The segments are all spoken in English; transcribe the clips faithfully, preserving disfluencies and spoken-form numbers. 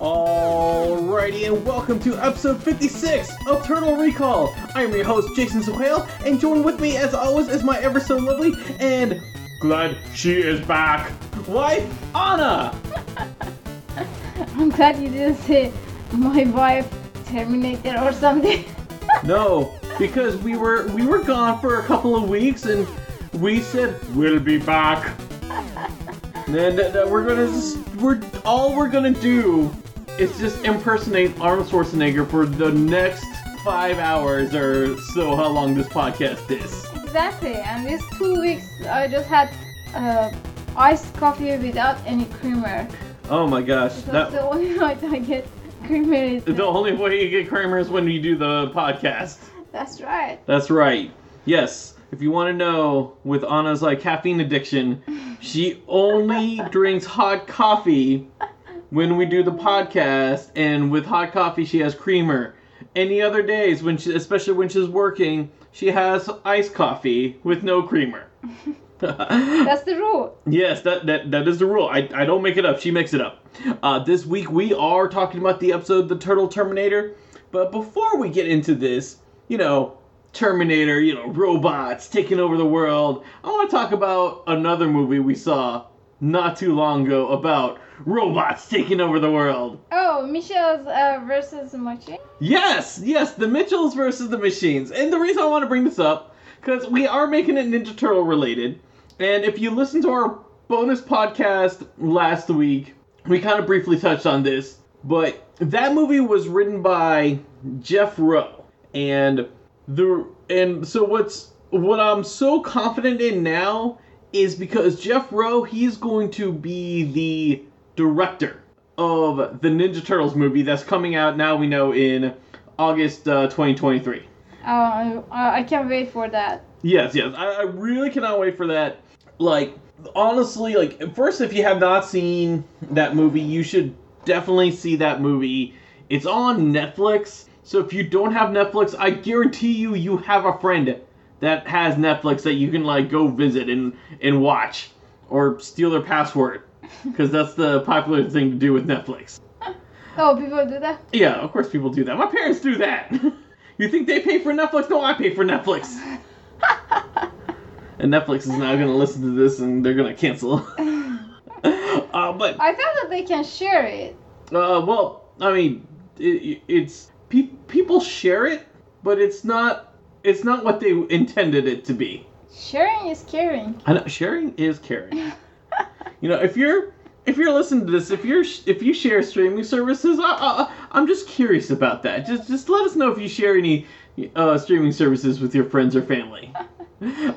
Alrighty, and welcome to episode fifty-six of Turtle Recall. I am your host, Jason Sohail, and joined with me, as always, is my ever so lovely and glad she is back wife, Ona. I'm glad you didn't say my wife Terminator or something. No, because we were we were gone for a couple of weeks, and we said we'll be back. And we're gonna we're all we're gonna do. It's just impersonate Arnold Schwarzenegger for the next five hours or so, how long this podcast is. Exactly, and these two weeks I just had uh, iced coffee without any creamer. Oh my gosh. Because that... the only way I get creamer is... The only way you get creamer is when you do the podcast. That's right. That's right. Yes, if you want to know, with Anna's like caffeine addiction, she only drinks hot coffee when we do the podcast, and with hot coffee she has creamer. Any other days, when she, especially when she's working, she has iced coffee with no creamer. That's the rule. Yes, that, that that is the rule. I I don't make it up. She makes it up. Uh, this week we are talking about the episode The Turtle Terminator. But before we get into this, you know, Terminator, you know, robots taking over the world, I want to talk about another movie we saw not too long ago about robots taking over the world. Oh, Mitchells uh, versus the Machines? Yes, yes, the Mitchells versus the Machines. And the reason I want to bring this up, because we are making it Ninja Turtle related. And if you listen to our bonus podcast last week, we kind of briefly touched on this. But that movie was written by Jeff Rowe. And the and so what's what I'm so confident in now is because Jeff Rowe, he's going to be the director of the Ninja Turtles movie that's coming out, now we know, in August uh, twenty twenty-three. Oh, I can't wait for that. Yes, yes. I, I really cannot wait for that. Like, honestly, like, first, if you have not seen that movie, you should definitely see that movie. It's on Netflix. So if you don't have Netflix, I guarantee you, you have a friend that has Netflix that you can, like, go visit and, and watch, or steal their password. Because that's the popular thing to do with Netflix. Oh, people do that? Yeah, of course people do that. My parents do that. You think they pay for Netflix? No, I pay for Netflix. And Netflix is now going to listen to this and they're going to cancel. uh, but I thought that they can share it. Uh, well, I mean, it, it's pe- people share it, but it's not it's not what they intended it to be. Sharing is caring. I know, sharing is caring. You know, if you're if you're listening to this, if you're if you share streaming services, I, I, I'm just curious about that. Just just let us know if you share any uh, streaming services with your friends or family.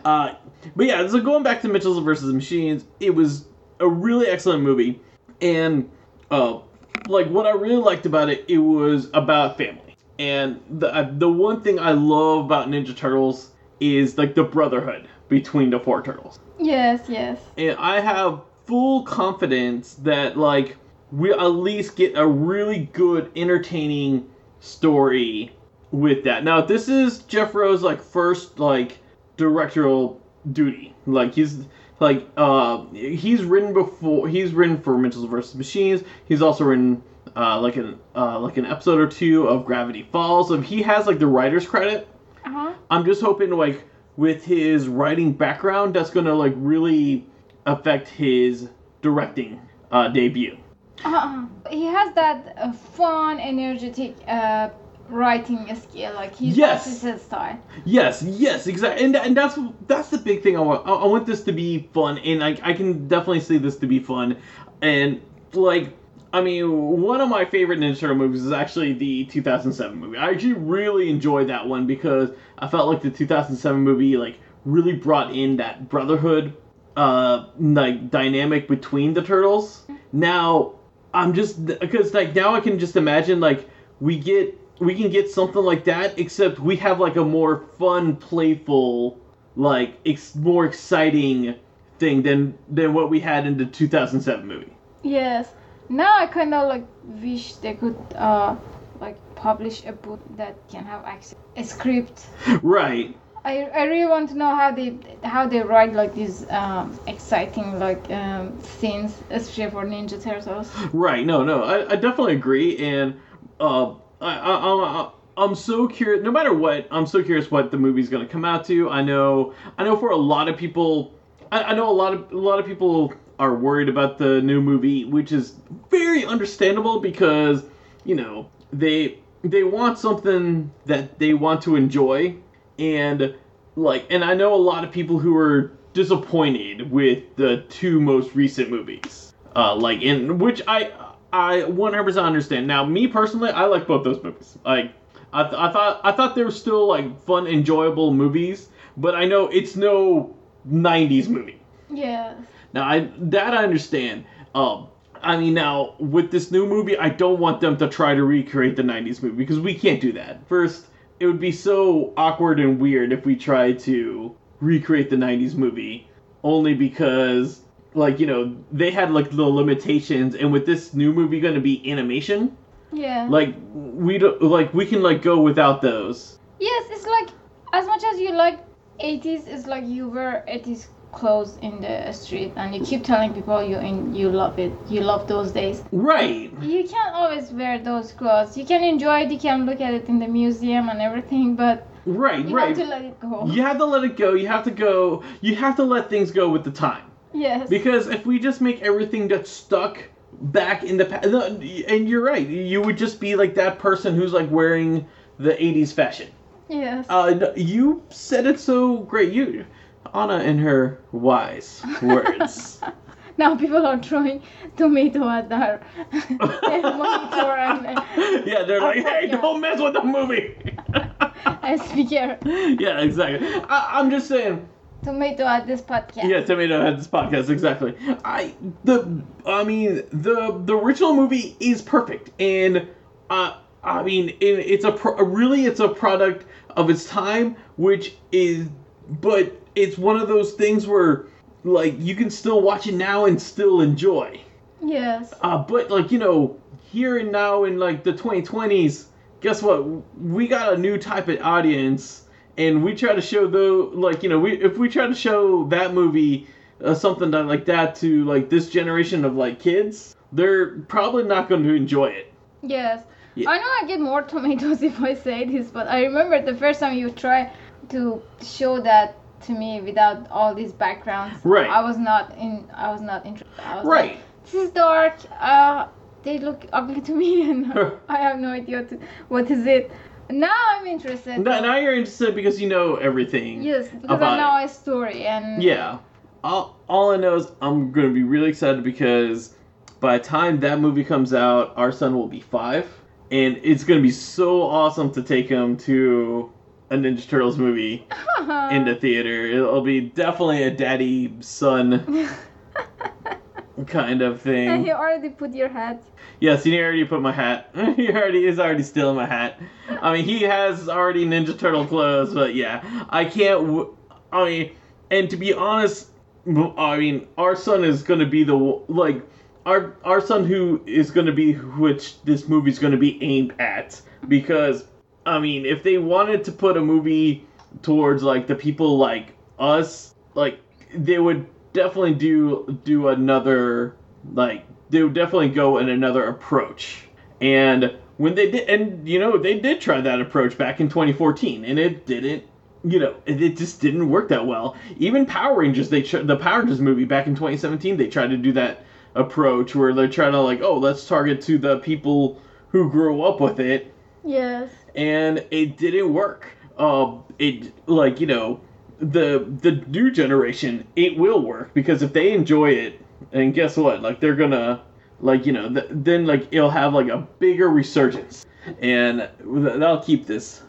uh, but yeah, so going back to Mitchells versus the Machines, it was a really excellent movie, and uh, like what I really liked about it, it was about family. And the uh, the one thing I love about Ninja Turtles is like the brotherhood between the four turtles. Yes, yes. And I have full confidence that, like, we at least get a really good, entertaining story with that. Now, this is Jeff Rowe's, like, first, like, directorial duty. Like, he's, like, uh, he's written before, he's written for Mitchells versus. Machines. He's also written, uh, like, an uh, like an episode or two of Gravity Falls. So he has, like, the writer's credit. Uh-huh. I'm just hoping, like, with his writing background, that's going to, like, really affect his directing uh, debut. Uh, he has that uh, fun, energetic uh, writing skill. Like, he yes. That's his style. Yes, yes, exactly. And and that's that's the big thing I want. I, I want this to be fun, and I I can definitely see this to be fun. And like, I mean, one of my favorite Ninja Turtle movies is actually the two thousand seven movie. I actually really enjoyed that one because I felt like the two thousand seven movie like really brought in that brotherhood uh like dynamic between the turtles. Now I'm just because like now I can just imagine like we get we can get something like that, except we have like a more fun, playful like ex- more exciting thing than than what we had in the two thousand seven movie. Yes. Now I kind of like wish they could uh like publish a book that can have access a script. Right. I, I really want to know how they how they write like these um, exciting like um, scenes, especially for Ninja Turtles. Right. No. No. I, I definitely agree, and uh, I I I I'm so curious. No matter what, I'm so curious what the movie's gonna come out to. I know I know for a lot of people, I, I know a lot of a lot of people are worried about the new movie, which is very understandable because you know they they want something that they want to enjoy. And like, and I know a lot of people who are disappointed with the two most recent movies, uh, like in which I I one hundred percent understand. Now, me personally, I like both those movies. Like, I th- I thought I thought they were still like fun, enjoyable movies, but I know it's no nineties movie. Yeah. Now, I that I understand. Um, I mean, now with this new movie, I don't want them to try to recreate the nineties movie because we can't do that. First, it would be so awkward and weird if we tried to recreate the nineties movie, only because, like, you know, they had, like, the limitations, and with this new movie going to be animation, yeah, like, we don't, like, we can, like, go without those. Yes, it's like, as much as you like eighties, it's like you wear eighties clothes in the street, and you keep telling people you in, you love it, you love those days. Right. You can't always wear those clothes. You can enjoy it, you can look at it in the museum and everything, but right, you right. have to let it go. You have to let it go. You have to go. You have to let things go with the time. Yes. Because if we just make everything that's stuck back in the past, and you're right, you would just be like that person who's like wearing the eighties fashion. Yes. Uh, you said it so great. You. Ona and her wise words. Now people are throwing tomato at their, their monitor and uh, yeah, they're like, hey, don't mess with the movie. I speak here. Yeah, exactly. I, I'm just saying. Tomato at this podcast. Yeah, tomato at this podcast. Exactly. I the I mean the the original movie is perfect, and uh, I mean it, it's a pro- really it's a product of its time, which is but. It's one of those things where, like, you can still watch it now and still enjoy. Yes. Uh, but, like, you know, here and now in, like, the twenty twenties, guess what? We got a new type of audience, and we try to show, though, like, you know, we if we try to show that movie, uh, something like that to, like, this generation of, like, kids, they're probably not going to enjoy it. Yes. Yeah. I know I get more tomatoes if I say this, but I remember the first time you try to show that to me without all these backgrounds. Right. I was not in I was not interested. I was right. Like, this is dark. Uh they look ugly to me and I have no idea to, what is it. Now I'm interested. No, now you're interested because you know everything. Yes, because about I know it. A story and yeah. All all I know is I'm gonna be really excited because by the time that movie comes out, our son will be five. And it's gonna be so awesome to take him to a Ninja Turtles movie uh-huh. in the theater. It'll be definitely a daddy-son kind of thing. And you already put your hat. Yes, he already put my hat. He already is already stealing my hat. I mean, he has already Ninja Turtle clothes, but yeah. I can't... W- I mean, and to be honest, I mean, our son is going to be the... Like, our, our son who is going to be... Which this movie's going to be aimed at. Because... I mean, if they wanted to put a movie towards, like, the people like us, like, they would definitely do do another, like, they would definitely go in another approach. And when they did, and, you know, they did try that approach back in twenty fourteen, and it didn't, you know, it, it just didn't work that well. Even Power Rangers, they tr- the Power Rangers movie back in twenty seventeen, they tried to do that approach where they're trying to, like, oh, let's target to the people who grew up with it. Yes. And it didn't work. Uh, it like you know, the the new generation, it will work because if they enjoy it, and guess what? Like they're gonna, like you know, th- then like it'll have like a bigger resurgence, and that'll keep this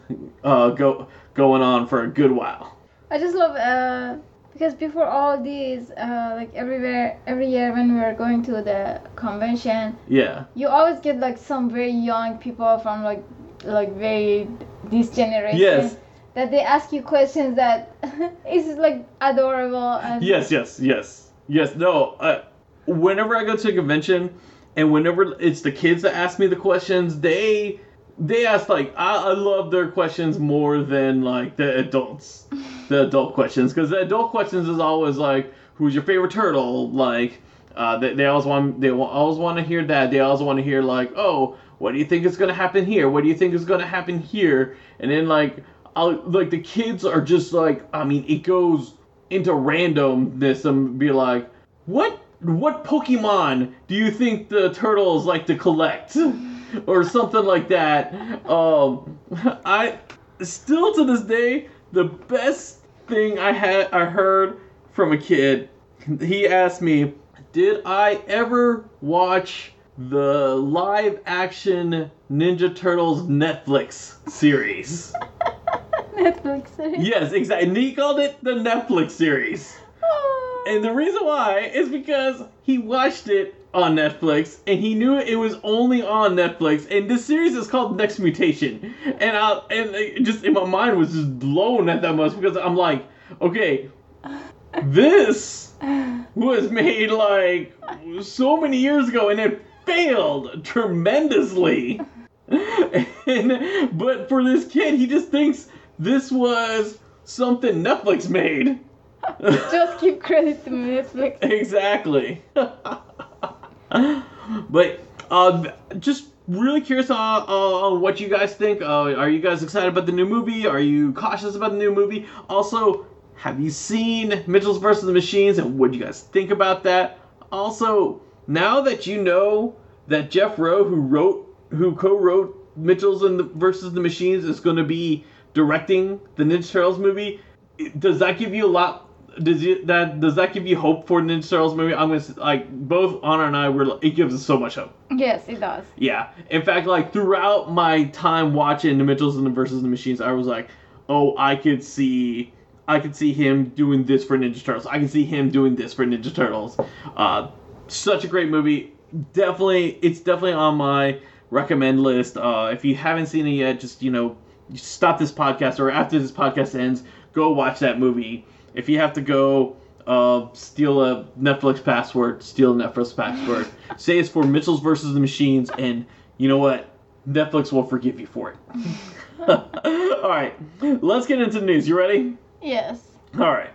uh go going on for a good while. I just love uh because before all these uh like everywhere every year when we were going to the convention, yeah, you always get like some very young people from like. Like very this generation, yes. that they ask you questions that is like adorable. And... Yes, yes, yes, yes. No, uh, whenever I go to a convention, and whenever it's the kids that ask me the questions, they they ask like I, I love their questions more than like the adults, the adult questions, because the adult questions is always like, who's your favorite turtle? Like, uh, they they always want they always want to hear that. They always want to hear like, oh, what do you think is gonna happen here? What do you think is gonna happen here? And then like, I'll, like the kids are just like, I mean, it goes into randomness and be like, what? What Pokemon do you think the turtles like to collect, or something like that? Um, I still to this day the best thing I had I heard from a kid. He asked me, "Did I ever watch the live action Ninja Turtles Netflix series?" Netflix series. Yes, exactly. And he called it the Netflix series. And the reason why is because he watched it on Netflix, and he knew it was only on Netflix. And this series is called Next Mutation, and I and just in my mind was just blown at that much because I'm like, okay, this was made like so many years ago, and it failed tremendously. And, but for this kid, he just thinks this was something Netflix made. Just give credit to Netflix. Exactly. But um, just really curious on, on what you guys think. Uh, are you guys excited about the new movie? Are you cautious about the new movie? Also, have you seen Mitchells versus the Machines, and what do you guys think about that? Also, now that you know that Jeff Rowe, who wrote, who co-wrote Mitchells and the, versus the Machines, is going to be directing the Ninja Turtles movie, does that give you a lot? Does it, that does that give you hope for Ninja Turtles movie? I'm gonna like both Anna and I were. It gives us so much hope. Yes, it does. Yeah. In fact, like throughout my time watching The Mitchells and the versus the Machines, I was like, oh, I could see, I could see him doing this for Ninja Turtles. I can see him doing this for Ninja Turtles. Uh, such a great movie. Definitely, it's definitely on my recommend list. Uh, if you haven't seen it yet, just you know, stop this podcast or after this podcast ends, go watch that movie. If you have to go uh, steal a Netflix password, steal a Netflix password. Say it's for Mitchells versus the Machines, and you know what? Netflix will forgive you for it. All right, let's get into the news. You ready? Yes. All right.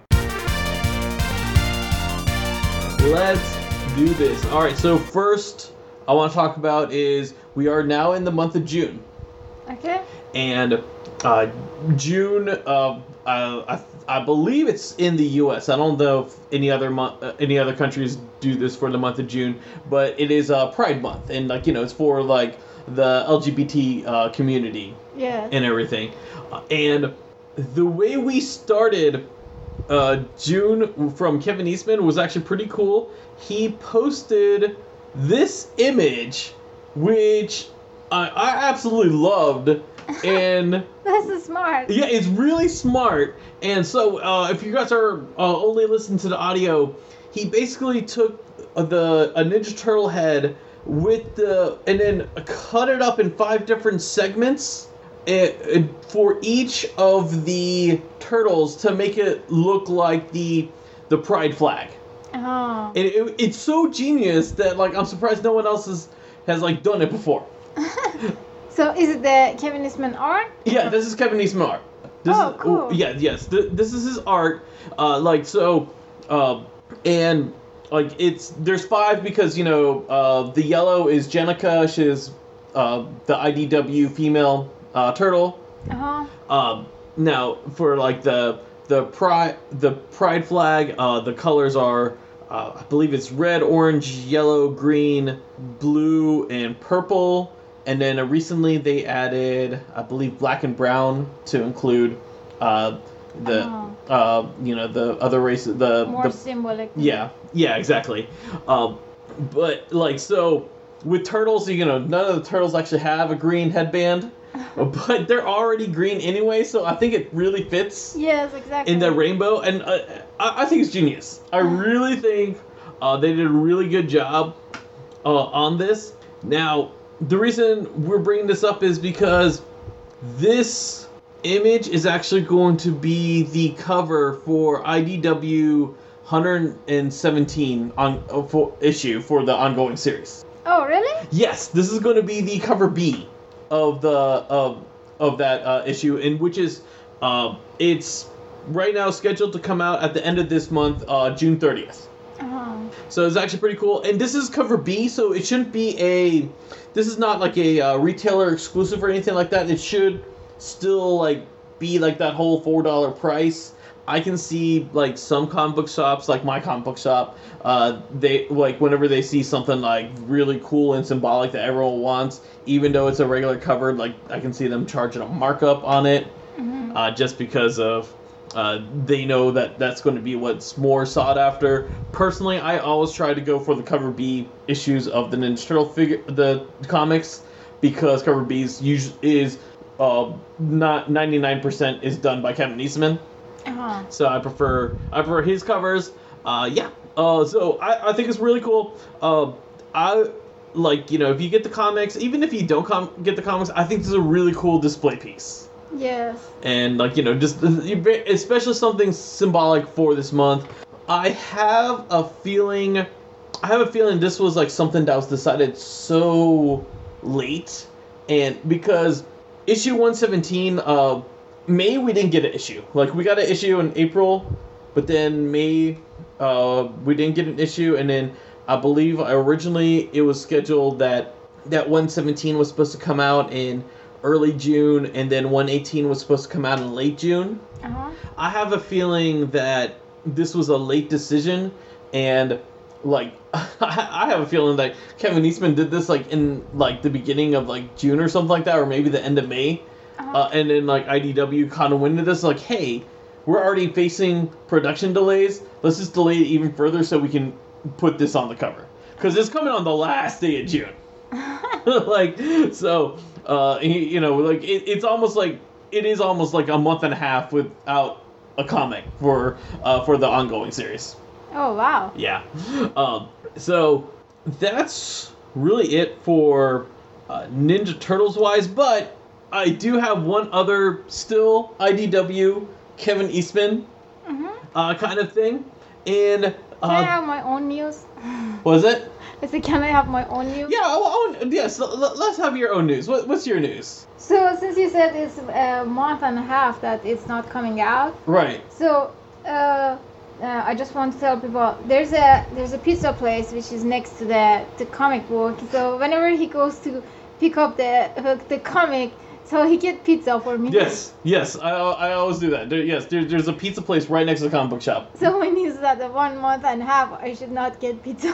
Let's do this. All right, so first I want to talk about is we are now in the month of June. Okay. And uh, June, uh, I, I I believe it's in the U S I don't know if any other month, uh, any other countries do this for the month of June, but it is uh, Pride Month, and like you know, it's for like the L G B T uh, community, yeah, and everything. Uh, and the way we started uh, June from Kevin Eastman was actually pretty cool. He posted this image, which I, I absolutely loved. And this is smart. Yeah, it's really smart. And so, uh, if you guys are uh, only listening to the audio, he basically took the a Ninja Turtle head with the and then cut it up in five different segments for each of the turtles to make it look like the the pride flag. Oh. And it, it's so genius that like I'm surprised no one else has has like done it before. So is it the Kevin Eastman art? Yeah, this is Kevin Eastman art. This oh, is, cool. Yeah, yes. Th- this is his art. Uh, like, so, uh, and, like, it's, there's five because, you know, uh, the yellow is Jenika. She's uh, the I D W female uh, turtle. Uh-huh. Um, now, for, like, the the pride, the pride flag, uh, the colors are, uh, I believe it's red, orange, yellow, green, blue, and purple. And then uh, recently they added, I believe, black and brown to include uh, the, oh. uh, you know, the other races. The, More the, symbolic. Yeah, yeah, exactly. Um, but, like, so with turtles, you know, none of the turtles actually have a green headband. But they're already green anyway, so I think it really fits. Yes, exactly. In the rainbow. And uh, I, I think it's genius. I really think uh, they did a really good job uh, on this. Now... The reason we're bringing this up is because this image is actually going to be the cover for I D W one hundred seventeen on for issue for the ongoing series. Oh, really? Yes, this is going to be the cover B of the of of that uh, issue, and which is uh, it's right now scheduled to come out at the end of this month, uh, June thirtieth. Oh. So it's actually pretty cool, and this is cover B, so it shouldn't be a. This is not like a uh, retailer exclusive or anything like that. It should still like be like that whole four dollar price. I can see like some comic book shops, like my comic book shop, uh, they like whenever they see something like really cool and symbolic that everyone wants, even though it's a regular cover, like I can see them charging a markup on it, mm-hmm. uh, just because of uh, they know that that's going to be what's more sought after. Personally, I always try to go for the cover B issues of the Ninja Turtle figure, the comics, because cover B is usually is uh, not ninety-nine percent is done by Kevin Eastman. Uh-huh. So I prefer I prefer his covers. Uh, yeah. Uh, so I, I think it's really cool. Uh, I like you know if you get the comics, even if you don't com- get the comics, I think this is a really cool display piece. Yes. And like you know just especially something symbolic for this month. I have a feeling, I have a feeling this was like something that was decided so late, and because issue one seventeen. Uh, May we didn't get an issue. Like we got an issue in April, but then May uh, we didn't get an issue, and then I believe originally it was scheduled that that one seventeen was supposed to come out in early June, and then one eighteen was supposed to come out in late June. Uh-huh. I have a feeling that this was a late decision, and like I have a feeling that Kevin Eastman did this like in like the beginning of like June or something like that, or maybe the end of May. Uh, and then, like, I D W kind of went into this, like, hey, we're already facing production delays. Let's just delay it even further so we can put this on the cover. Because it's coming on the last day of June. like, so, uh, you know, like, it, it's almost like, it is almost like a month and a half without a comic for uh, for the ongoing series. Oh, wow. Yeah. Um, so, that's really it for uh, Ninja Turtles-wise, but... I do have one other still I D W Kevin Eastman mm-hmm. uh, kind of thing, and uh, can I have my own news? What is it? I said, can I have my own news? Yeah, well, own, yes. Let's have your own news. What, what's your news? So since you said it's a month and a half that it's not coming out, right? So uh, uh, I just want to tell people there's a there's a pizza place which is next to the the comic book. So whenever he goes to pick up the the comic. So he get pizza for me. Yes, yes, I I always do that. There, yes, there, there's a pizza place right next to the comic book shop. So when you said that one month and a half, I should not get pizza.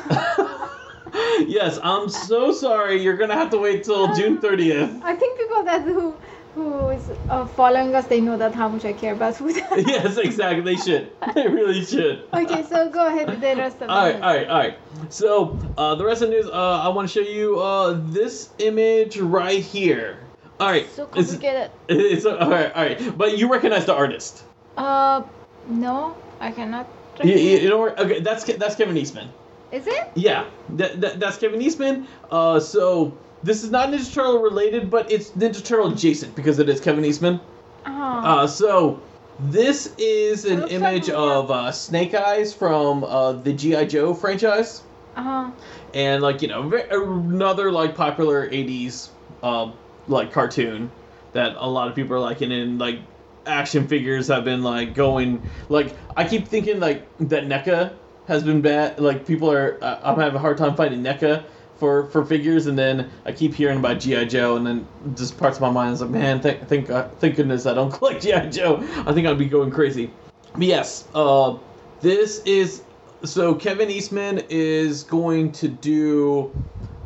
Yes, I'm so sorry. You're going to have to wait till um, June thirtieth. I think people that who who is uh, following us, they know that how much I care about food. Yes, exactly. They should. They really should. Okay, so go ahead with the rest of the All right, all right, all right. So uh, the rest of the news, uh, I want to show you uh, this image right here. All right. So complicated. It's, it's all right, all right. But you recognize the artist? Uh, no, I cannot. You, you don't. Okay, that's that's Kevin Eastman. Is it? Yeah, that, that that's Kevin Eastman. Uh, so this is not Ninja Turtle related, but it's Ninja Turtle adjacent because it is Kevin Eastman. Oh. Uh, so this is an image like of uh, Snake Eyes from uh, the G I. Joe franchise. Uh huh. And like you know, another like popular eighties. Uh, like cartoon that a lot of people are like and then like action figures have been like going like I keep thinking like that NECA has been bad like people are uh, I'm having a hard time finding NECA for for figures and then I keep hearing about G I. Joe and then just parts of my mind is like man thank thank, uh, thank goodness I don't collect G I. Joe I think I'd be going crazy but yes uh this is so Kevin Eastman is going to do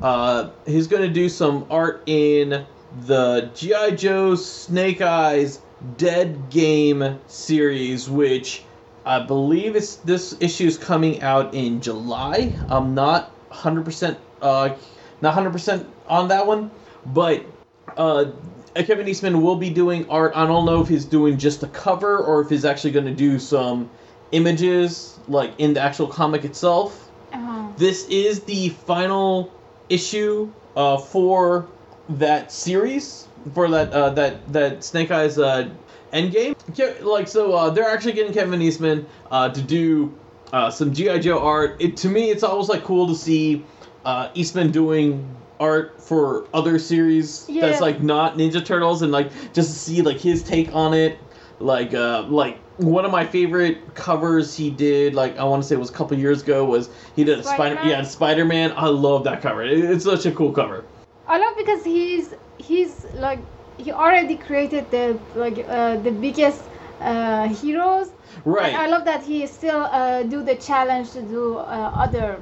uh he's going to do some art in the G I. Joe Snake Eyes Dead Game series, which I believe it's this issue is coming out in July. I'm not one hundred percent uh, not one hundred percent on that one, but uh, Kevin Eastman will be doing art. I don't know if he's doing just the cover or if he's actually going to do some images like in the actual comic itself. Uh-huh. This is the final issue uh, for. That series for that uh, that that Snake Eyes uh, Endgame. Like, so uh, they're actually getting Kevin Eastman uh, to do uh, some G I. Joe art. It, to me, it's always, like, cool to see uh, Eastman doing art for other series yeah. that's, like, not Ninja Turtles, and, like, just to see, like, his take on it. Like, uh, like one of my favorite covers he did, like, I want to say it was a couple years ago, was he did a Spider-Man. Spider- yeah, Spider-Man. I love that cover. It, it's such a cool cover. I love because he's, he's like, he already created the, like, uh, the biggest uh, heroes. Right. And I love that he still uh, do the challenge to do uh, other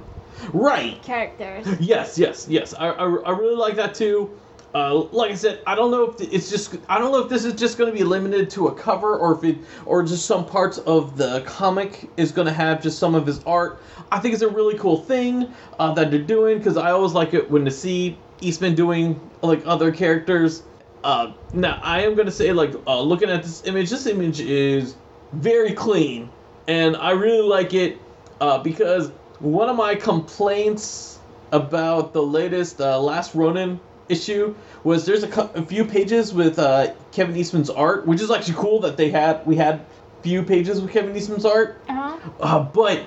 right characters. Yes, yes, yes. I, I, I really like that too. Uh, like I said, I don't know if it's just I don't know if this is just going to be limited to a cover, or if it or just some parts of the comic is going to have just some of his art. I think it's a really cool thing uh, that they're doing, because I always like it when to see Eastman doing, like, other characters. Uh, now I am going to say, like, uh, looking at this image, this image is very clean, and I really like it uh, because one of my complaints about the latest uh, Last Ronin issue was there's a, cu- a few pages with uh, Kevin Eastman's art, which is actually cool that they had we had few pages with Kevin Eastman's art. Uh-huh. Uh, but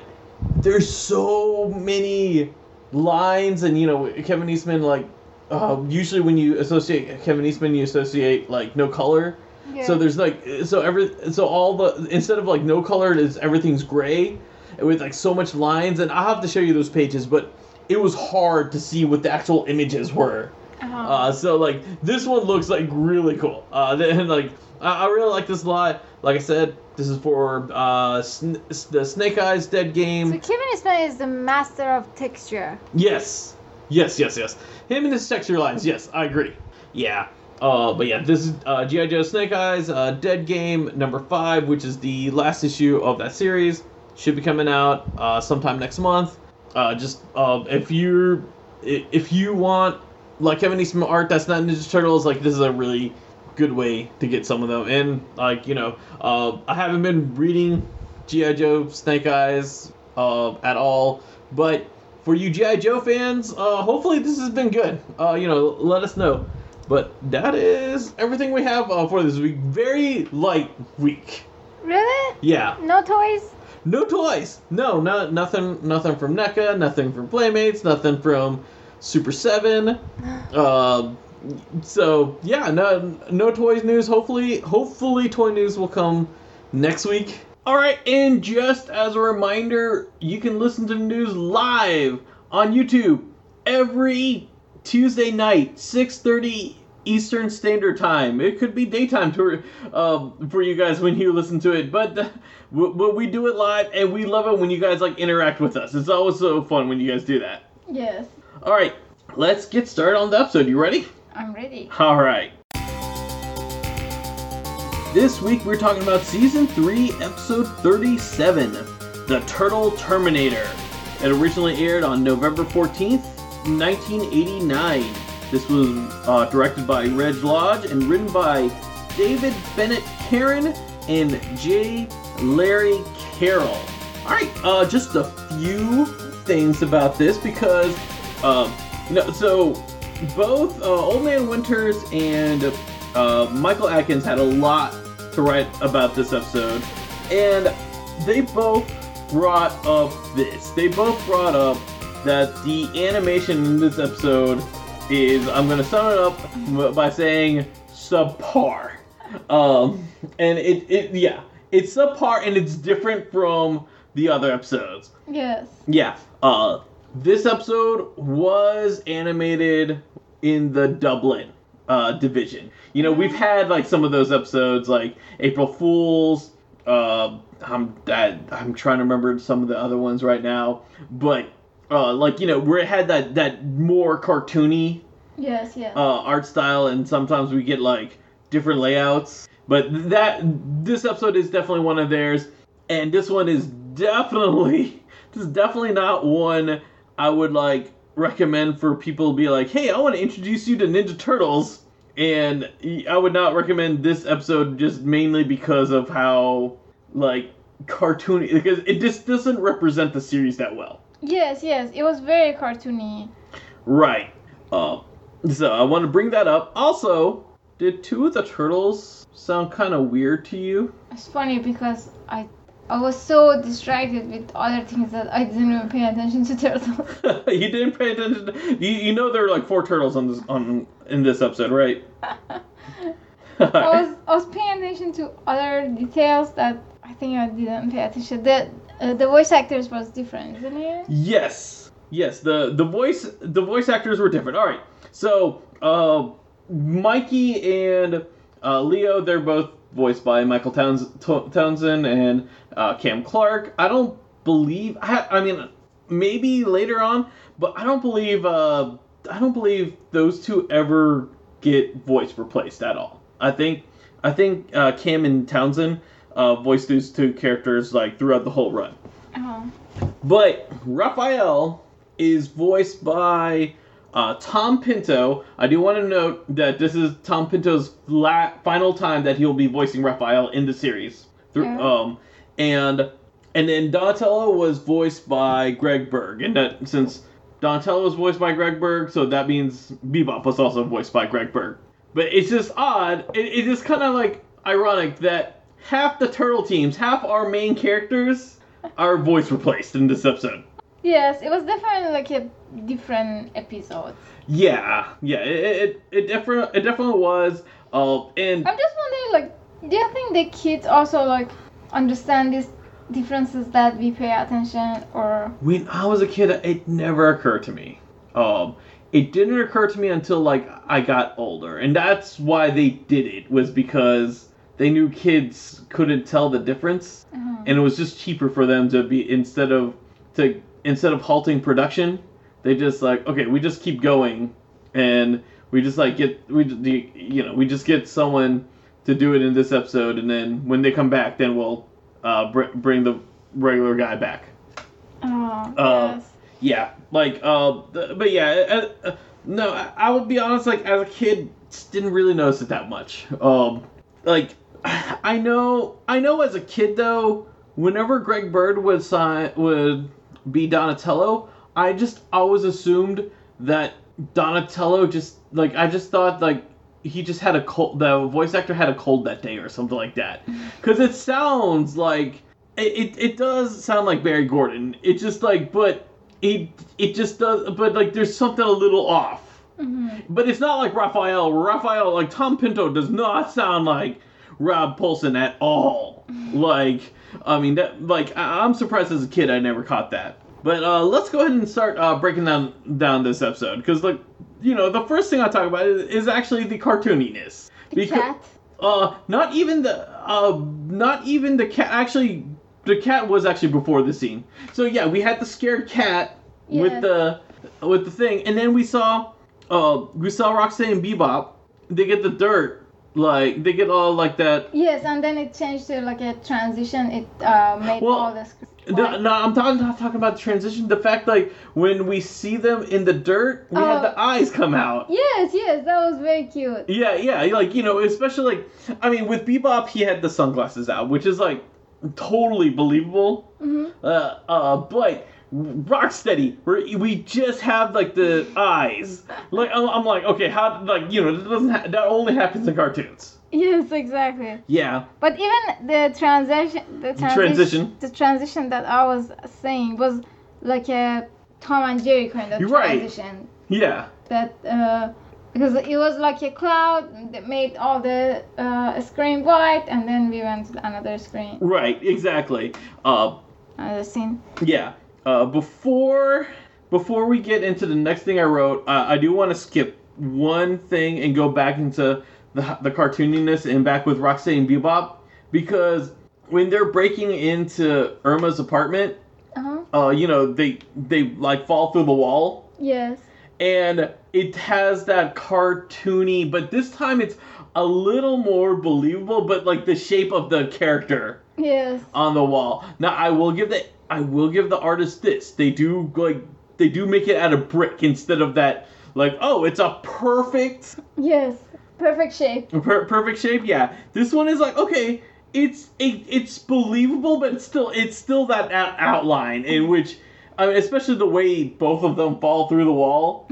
there's so many lines, and, you know, Kevin Eastman, like, uh, usually when you associate Kevin Eastman, you associate, like, no color. Yeah. So there's, like, so every so all the instead of, like, no color, is everything's gray with, like, so much lines, and I'll have to show you those pages, but it was hard to see what the actual images were. Uh-huh. Uh, so, like, this one looks, like, really cool. Uh, then, like, I, I really like this a lot. Like I said, this is for uh, sn- the Snake Eyes Dead Game. So Kevin Eastman is the master of texture. Yes. Yes, yes, yes. Him and his texture lines, yes, I agree. Yeah. Uh, but, yeah, this is uh, G I. Joe Snake Eyes uh, Dead Game number five, which is the last issue of that series. Should be coming out uh, sometime next month. Uh, just uh, if you're... If you want... Like, Kevin Eastman art that's not Ninja Turtles, like, this is a really good way to get some of them. And, like, you know, uh, I haven't been reading G I. Joe Snake Eyes uh, at all. But for you G I. Joe fans, uh, hopefully this has been good. Uh, you know, let us know. But that is everything we have uh, for this week. Very light week. Really? Yeah. No toys? No toys. No, no nothing, nothing from NECA, nothing from Playmates, nothing from... Super seven, uh, so yeah, no, no toys news. Hopefully, hopefully toy news will come next week. All right, and just as a reminder, you can listen to the news live on YouTube every Tuesday night, six thirty Eastern Standard Time. It could be daytime to, uh, for you guys when you listen to it, but the, but we do it live, and we love it when you guys, like, interact with us. It's always so fun when you guys do that. Yes. All right, let's get started on the episode. You ready? I'm ready. All right. This week we're talking about Season three, Episode thirty-seven, The Turtle Terminator. It originally aired on November fourteenth, nineteen eighty-nine. This was uh, directed by Reg Lodge and written by David Bennett Caron and J. Larry Carroll. All right, uh, just a few things about this because... Um, no, so both uh, Old Man Winters and uh, Michael Atkins had a lot to write about this episode, and they both brought up this. They both brought up that the animation in this episode is, I'm going to sum it up by saying, subpar. Um, and it, it, yeah, it's subpar, and it's different from the other episodes. Yes. Yeah. Uh, This episode was animated in the Dublin uh, division. You know, we've had, like, some of those episodes, like April Fool's. Uh, I'm I, I'm trying to remember some of the other ones right now, but uh, like, you know, where it had that, that more cartoony, yes, yeah, uh, art style, and sometimes we get, like, different layouts. But that this episode is definitely one of theirs, and this one is definitely this is definitely not one I would, like, recommend for people to be like, hey, I want to introduce you to Ninja Turtles. And I would not recommend this episode just mainly because of how, like, cartoony, because it just doesn't represent the series that well. Yes, yes, it was very cartoony. Right. Uh, so I want to bring that up. Also, did two of the Turtles sound kind of weird to you? It's funny because I I was so distracted with other things that I didn't even pay attention to turtles. You didn't pay attention to... You, you know there were like four turtles on this, on in this episode, right? I was I was paying attention to other details that I think I didn't pay attention. The uh, the voice actors was different, isn't it? Yes, yes. the the voice the voice actors were different. All right, so uh, Mikey and uh, Leo, they're both voiced by Michael Towns- Townsend and uh, Cam Clark. I don't believe. I, I mean, maybe later on, but I don't believe. Uh, I don't believe those two ever get voice replaced at all. I think I think uh, Cam and Townsend uh, voiced these two characters like throughout the whole run. Uh-huh. But Raphael is voiced by uh, Tom Pinto. I do want to note that this is Tom Pinto's la- final time that he'll be voicing Raphael in the series. Through, yeah. um, and and then Donatello was voiced by Greg Berg, and that since Donatello was voiced by Greg Berg, so that means Bebop was also voiced by Greg Berg. But it's just odd. It, it's just kind of like ironic that half the turtle teams, half our main characters, are voice replaced in this episode. Yes, it was definitely like a different episode. Yeah, yeah, it it it different. It definitely was. Uh, and I'm just wondering, like, do you think the kids also like understand these differences that we pay attention or? When I was a kid, it never occurred to me. Um. It didn't occur to me until, like, I got older. And that's why they did it, was because they knew kids couldn't tell the difference. Uh-huh. And it was just cheaper for them to be, instead of to instead of halting production, they just, like, okay, we just keep going. And we just, like, get, we you know, we just get someone to do it in this episode. And then when they come back, then we'll uh, br- bring the regular guy back. Oh, uh, yes. Yeah, like, uh, but yeah, uh, uh, no, I, I would be honest, like, as a kid, just didn't really notice it that much. Um, like, I know, I know as a kid, though, whenever Greg Bird would sign, would be Donatello, I just always assumed that Donatello just, like, I just thought, like, he just had a cold, the voice actor had a cold that day or something like that. Because it sounds like, it, it, it does sound like Barry Gordon. It just, like, but... It it just does, but, like, there's something a little off. Mm-hmm. But it's not like Raphael. Raphael, like, Tom Pinto does not sound like Rob Paulson at all. Mm-hmm. Like, I mean, that, like, I, I'm surprised as a kid I never caught that. But uh, let's go ahead and start uh, breaking down, down this episode. Because, like, you know, the first thing I talk about is, is actually the cartooniness. The because, cat? Uh, not even the, uh, not even the cat, actually... The cat was actually before the scene. So yeah, we had the scared cat yeah. with the with the thing, and then we saw uh we saw Roxanne and Bebop. They get the dirt, like they get all like that. Yes, and then it changed to like a transition. It uh, made well, all this. The, no, I'm talking not talking about the transition. The fact like when we see them in the dirt, we oh. had the eyes come out. Yes, yes, that was very cute. Yeah, yeah, like you know, especially like I mean, with Bebop, he had the sunglasses out, which is like. Totally believable. Mm-hmm. Uh, uh, but Rocksteady, we we just have like the eyes. Like I'm, I'm like, okay, how? Like you know, that doesn't ha- that only happens in cartoons. Yes, exactly. Yeah. But even the transition, the transi- transition, the transition that I was saying was like a Tom and Jerry kind of You're transition. Right. Yeah. That uh, because it was like a cloud that made all the uh, screen white, and then we went to another screen. Right, exactly. Uh, another scene. Yeah. Uh, before before we get into the next thing I wrote, uh, I do want to skip one thing and go back into the the cartooniness and back with Roxanne and Bebop, because when they're breaking into Irma's apartment, uh-huh. uh, you know, they they like fall through the wall. Yes. And it has that cartoony, but this time it's a little more believable, but like the shape of the character yes. on the wall. Now I will give the I will give the artist this. They do like they do make it out of brick instead of that like, oh, it's a perfect Yes. Perfect shape. Per- perfect shape, yeah. This one is like, okay, it's it, it's believable, but it's still it's still that out- outline in which I mean, especially the way both of them fall through the wall,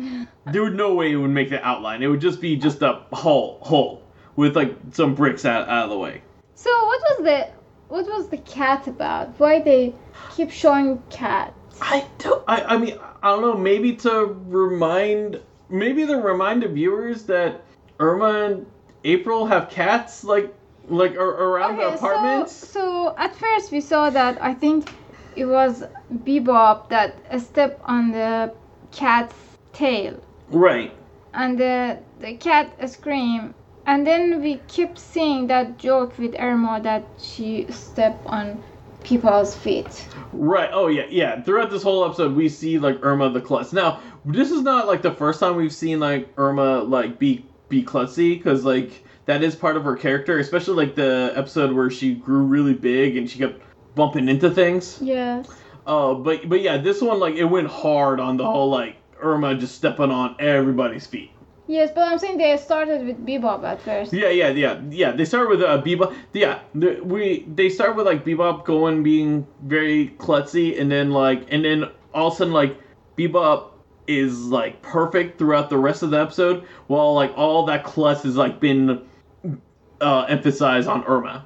there would no way it would make the outline. It would just be just a hole, hole, with like some bricks out, out of the way. So what was the what was the cat about? Why they keep showing cats? I don't. I, I mean, I don't know. Maybe to remind, maybe to remind the viewers that Irma and April have cats, like like or, around okay, the apartments. So, so at first we saw that I think it was Bebop that stepped on the cat's tail. Right. And the the cat screamed. And then we kept seeing that joke with Irma that she stepped on people's feet. Right. Oh, yeah. Yeah. Throughout this whole episode, we see, like, Irma the klutz. Now, this is not, like, the first time we've seen, like, Irma, like, be, be klutzy. Because, like, that is part of her character. Especially, like, the episode where she grew really big and she kept bumping into things. Yes. Uh, but, but, yeah, this one, like, it went hard on the whole, like, Irma just stepping on everybody's feet. Yes, but I'm saying they started with Bebop at first. Yeah, yeah, yeah, yeah. They started with uh, Bebop. Yeah, the, we they start with like Bebop going being very klutzy, and then like, and then all of a sudden like Bebop is like perfect throughout the rest of the episode, while like all that klutz has like been uh, emphasized on Irma.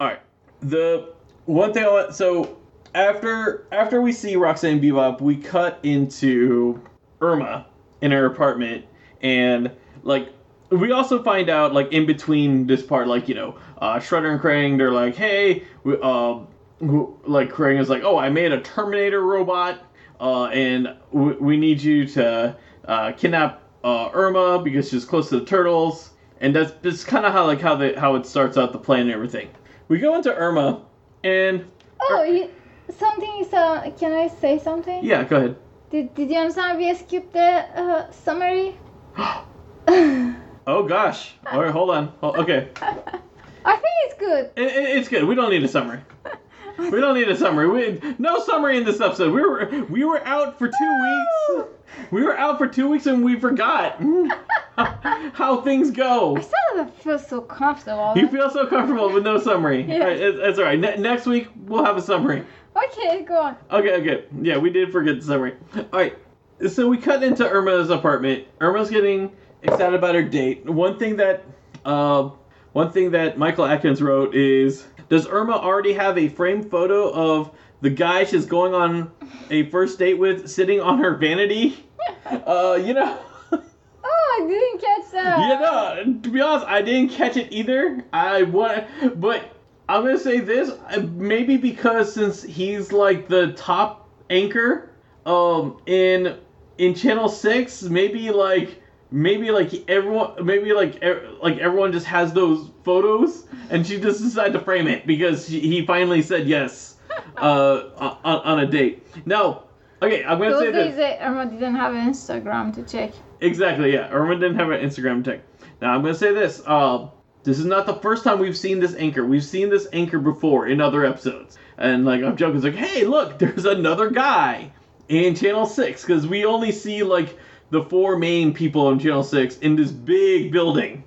All right, the one thing I want, so after after we see Roxanne Bebop, we cut into Irma in her apartment. And, like, we also find out, like, in between this part, like, you know, uh, Shredder and Krang, they're like, hey, we, uh, who, like, Krang is like, oh, I made a Terminator robot, uh, and we, we need you to uh, kidnap uh, Irma because she's close to the turtles. And that's just kind of how, like, how the, how it starts out the plan and everything. We go into Irma, and... Oh, Ir- you, something is, uh, can I say something? Yeah, go ahead. Did, did you understand we skipped the uh, summary? Oh gosh! All right, hold on. Oh, okay. I think it's good. It, it, it's good. We don't need a summary. We don't need a summary. We no summary in this episode. We were we were out for two oh! weeks. We were out for two weeks and we forgot how, how things go. I still feel so comfortable. You feel so comfortable with no summary. Yes. All right, it, it's all right. Ne- next week we'll have a summary. Okay, go on. Okay, okay. Yeah, we did forget the summary. All right. So we cut into Irma's apartment. Irma's getting excited about her date. One thing that uh, one thing that Michael Atkins wrote is, does Irma already have a framed photo of the guy she's going on a first date with sitting on her vanity? Uh, you know... Oh, I didn't catch that. Yeah, no, to be honest, I didn't catch it either. I want... But I'm going to say this, maybe because since he's like the top anchor um, in... in Channel Six, maybe like, maybe like everyone, maybe like, er, like everyone just has those photos, and she just decided to frame it because she, he finally said yes, uh, on, on a date. Now, okay, I'm gonna those say days that Irma didn't have an Instagram to check. Exactly, yeah, Irma didn't have an Instagram to check. Now I'm gonna say this. Uh, this is not the first time we've seen this anchor. We've seen this anchor before in other episodes, and like I'm joking, it's like, hey, look, there's another guy. In Channel Six, because we only see like the four main people in Channel Six in this big building,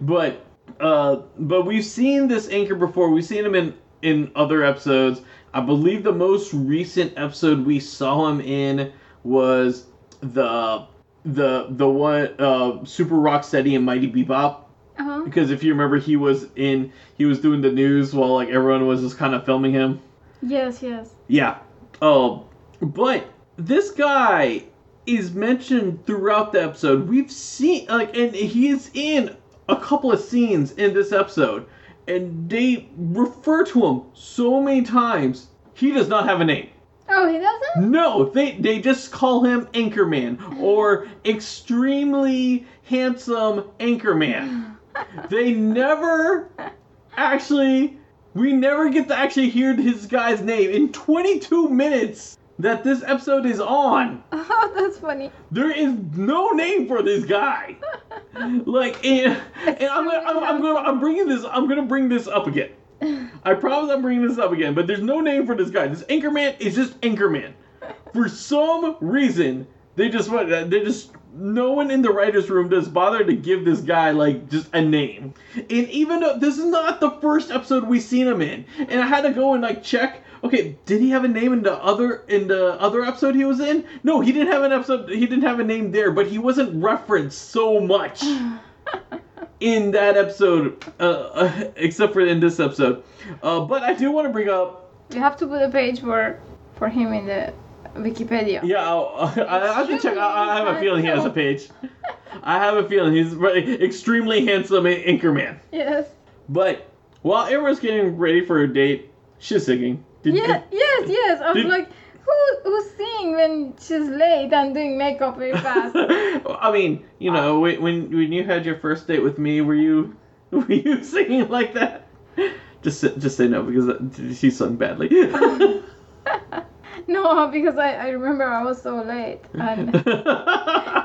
but uh, but we've seen this anchor before. We've seen him in, in other episodes. I believe the most recent episode we saw him in was the the the one uh, Super Rocksteady and Mighty Bebop. Uh-huh. Because if you remember, he was in he was doing the news while like everyone was just kind of filming him. Yes. Yes. Yeah. Oh, uh, but. This guy is mentioned throughout the episode. We've seen, like, and he is in a couple of scenes in this episode. And they refer to him so many times. He does not have a name. Oh, he doesn't? No, they, they just call him Anchorman or Extremely Handsome Anchorman. They never actually, we never get to actually hear his guy's name in twenty-two minutes. That this episode is on. Oh, that's funny. There is no name for this guy. Like, and, and I'm gonna, I'm, I'm gonna, I'm bringing this, I'm gonna bring this up again. I promise I'm bringing this up again. But there's no name for this guy. This Anchorman is just Anchorman. For some reason, they just, they just, no one in the writers' room does bother to give this guy like just a name. And even though this is not the first episode we've seen him in, and I had to go and like check. Okay, did he have a name in the other in the other episode he was in? No, he didn't have an episode. He didn't have a name there, but he wasn't referenced so much. in that episode, uh, uh, except for in this episode. Uh, but I do want to bring up... You have to put a page for for him in the Wikipedia. Yeah, I'll, uh, I have to check. I, I have a feeling he has a page. I have a feeling he's extremely handsome anchorman. Yes. But while Emma's getting ready for a date, she's singing. Did, yeah, did, yes, yes. I was did, like, who who's singing when she's late and doing makeup very fast? I mean, you know, when when you had your first date with me, were you were you singing like that? Just just say no because she sung badly. No, because I, I remember I was so late and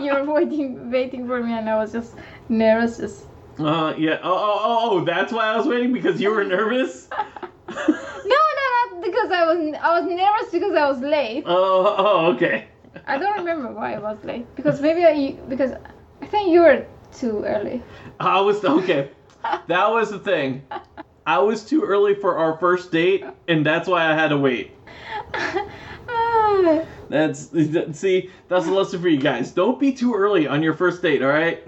you were waiting waiting for me and I was just nervous. Just uh yeah oh oh oh, oh that's why I was waiting because you were nervous. No, no, not because I was I was nervous because I was late. Oh oh okay. I don't remember why I was late because maybe I because I think you were too early. I was okay. That was the thing. I was too early for our first date and that's why I had to wait. That's see, that's a lesson for you guys. Don't be too early on your first date, all right?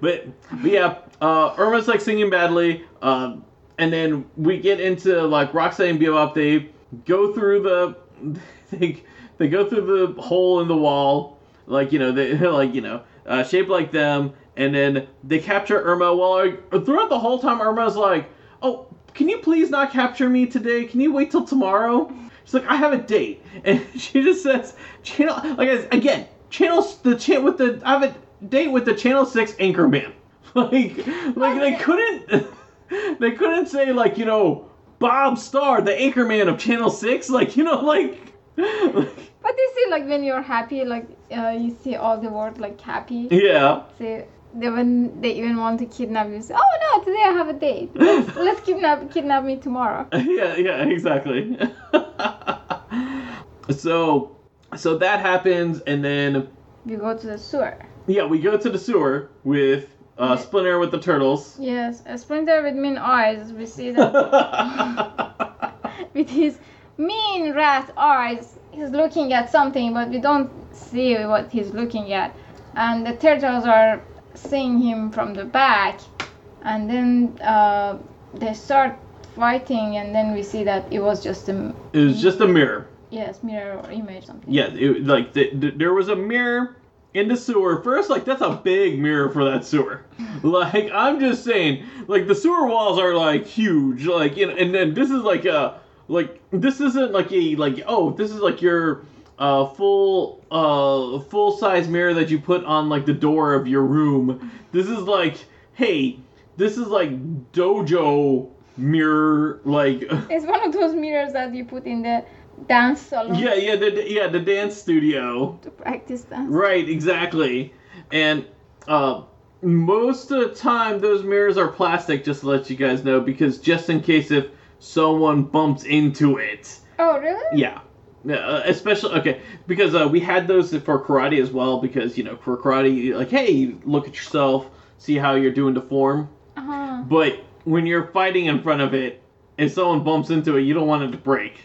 but, but yeah, uh, Irma's like singing badly, um, and then we get into like Roxanne and Bebop. They go through the they they go through the hole in the wall, like you know they like you know uh, shaped like them, and then they capture Irma. While like, throughout the whole time, Irma's like, "Oh, can you please not capture me today? Can you wait till tomorrow?" She's like, I have a date, and she just says, "Channel." Like I said, again, channels the chan with the. I have a date with the Channel Six anchorman. Like, like they couldn't, they couldn't say like you know Bob Starr, the anchorman of Channel Six. Like you know like. like but they say like when you're happy, like uh, you see all the word like happy. Yeah. So they when they even want to kidnap you, say, "Oh no, today I have a date. Let's, let's kidnap kidnap me tomorrow." Yeah, yeah, exactly. So, so that happens, and then we go to the sewer. Yeah, we go to the sewer with uh, yes. Splinter with the turtles. Yes, a Splinter with mean eyes. We see that with his mean rat eyes, he's looking at something, but we don't see what he's looking at. And the turtles are seeing him from the back, and then uh, they start fighting, and then we see that it was just a. It was just a mirror. Yes, mirror or image, something. Yeah, it, like, the, the, there was a mirror in the sewer. First, like, that's a big mirror for that sewer. Like, I'm just saying, like, the sewer walls are, like, huge. Like, and, and then this is, like, a, like, this isn't, like, a, like, oh, this is, like, your uh, full, uh, full-size mirror that you put on, like, the door of your room. This is, like, hey, this is, like, dojo mirror, like. It's one of those mirrors that you put in the dance salon. Yeah, yeah, the yeah the dance studio. To practice dance. Right, exactly. And uh, most of the time, those mirrors are plastic. Just to let you guys know, because just in case if someone bumps into it. Oh, really? Yeah. Uh, especially okay, because uh, we had those for karate as well. Because you know, for karate, like, hey, look at yourself, see how you're doing to form. Uh-huh. But when you're fighting in front of it, if someone bumps into it, you don't want it to break.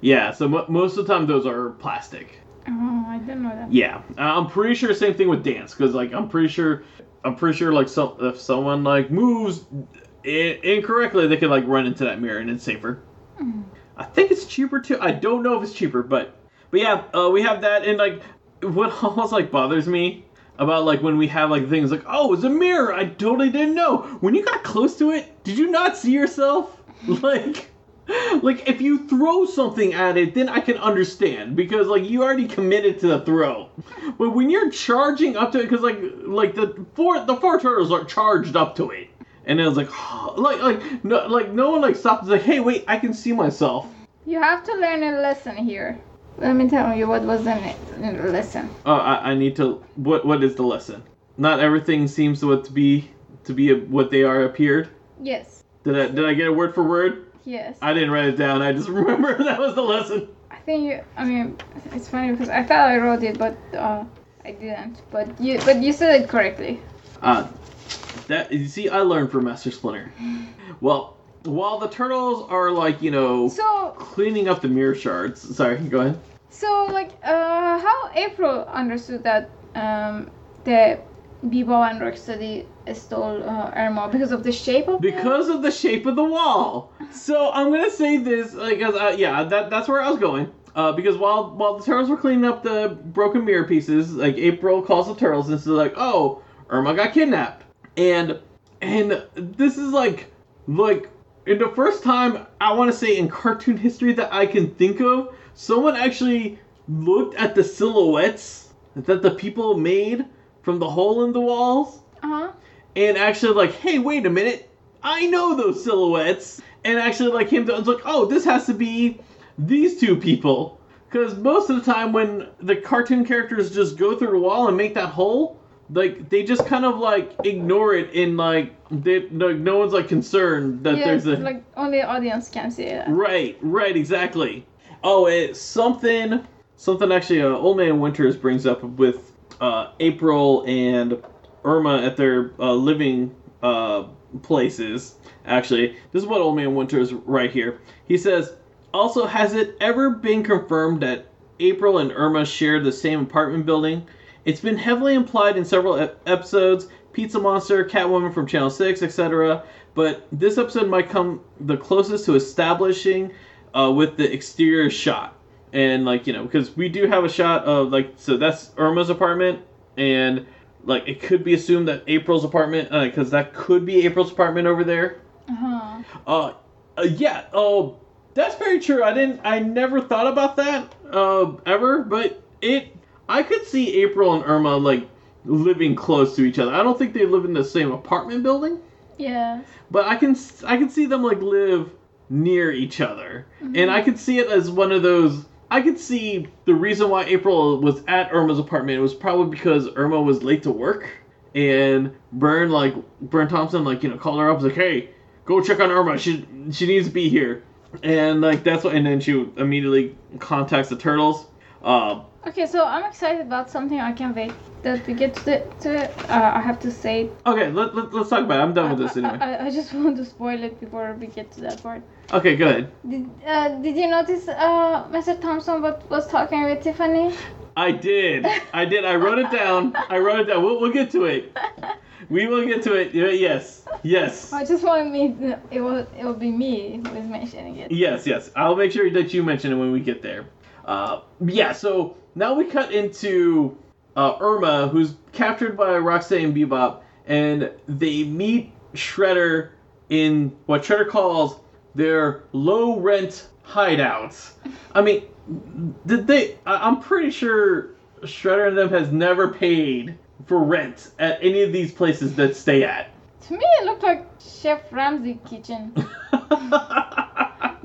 Yeah, so m- most of the time those are plastic. Oh, I didn't know that. Yeah, uh, I'm pretty sure same thing with dance, because like I'm pretty sure, I'm pretty sure like so- if someone like moves I- incorrectly, they could like run into that mirror and it's safer. Mm. I think it's cheaper too. I don't know if it's cheaper, but but yeah, uh, we have that. And like what almost like bothers me about like when we have like things like, oh, it's a mirror. I totally didn't know. When you got close to it, did you not see yourself? Like. Like, if you throw something at it, then I can understand. Because, like, you already committed to the throw. But when you're charging up to it, because, like, like the four the four turtles are charged up to it. And it was like, oh, like, like no, like no one, like, stopped and was like, hey, wait, I can see myself. You have to learn a lesson here. Let me tell you what was in it, in the lesson. Oh, I, I need to, what what is the lesson? Not everything seems to be, to be a, what they are appeared? Yes. Did I, did I get a word for word? Yes. I didn't write it down. I just remember that was the lesson. I think you. I mean, it's funny because I thought I wrote it, but uh, I didn't. But you. But you said it correctly. Uh, that you see, I learned from Master Splinter. Well, while the turtles are like you know, so, cleaning up the mirror shards. Sorry, go ahead. So like, uh, how April understood that um, the Bebop and Rocksteady stole uh, Irma because of the shape of because the... of the shape of the wall. So I'm gonna say this because uh, yeah, that that's where I was going. Uh, because while while the turtles were cleaning up the broken mirror pieces, like April calls the turtles and says like, "Oh, Irma got kidnapped," and and this is like like in the first time I want to say in cartoon history that I can think of, someone actually looked at the silhouettes that the people made from the hole in the walls, uh-huh. and actually like, hey, wait a minute, I know those silhouettes, and actually like him, I was like, oh, this has to be these two people, because most of the time when the cartoon characters just go through the wall and make that hole, like they just kind of like ignore it in like they like no one's like concerned that yeah, there's a like only the audience can see it. Right, right, exactly. Oh, it's something, something actually. Uh, Old Man Winters brings up with. Uh, April and Irma at their uh, living uh, places, actually. This is what Old Man Winters right here. He says, also, has it ever been confirmed that April and Irma shared the same apartment building? It's been heavily implied in several e- episodes, Pizza Monster, Catwoman from Channel Six, et cetera. But this episode might come the closest to establishing uh, with the exterior shot. And, like, you know, because we do have a shot of, like, so that's Irma's apartment. And, like, it could be assumed that April's apartment, because uh, that could be April's apartment over there. Uh-huh. Uh, uh, yeah, oh, uh, that's very true. I didn't, I never thought about that, uh, ever. But it, I could see April and Irma, like, living close to each other. I don't think they live in the same apartment building. Yeah. But I can, I can see them, like, live near each other. Mm-hmm. And I could see it as one of those... I could see the reason why April was at Irma's apartment was probably because Irma was late to work, and Burne like Burne Thompson like you know called her up, was like, hey, go check on Irma, she she needs to be here, and like that's what, and then she immediately contacts the turtles. Um, okay, so I'm excited about something. I can't wait that we get to the, to it. Uh, I have to say. Okay, let, let let's talk about it. I'm done with I, this anyway. I, I, I just want to spoil it before we get to that part. Okay, go ahead. Did, uh, did you notice uh, Mister Thompson what was talking with Tiffany? I did. I did. I wrote it down. I wrote it down. We'll, we'll get to it. We will get to it. Yes. Yes. I just want me. It will. It will be me who is mentioning it. Yes. Yes. I'll make sure that you mention it when we get there. Uh, yeah. So now we cut into uh, Irma, who's captured by Rocksteady and Bebop, and they meet Shredder in what Shredder calls their low-rent hideouts. I mean, did they... I'm pretty sure Shredder and them has never paid for rent at any of these places that stay at. To me, it looked like Chef Ramsay's kitchen. The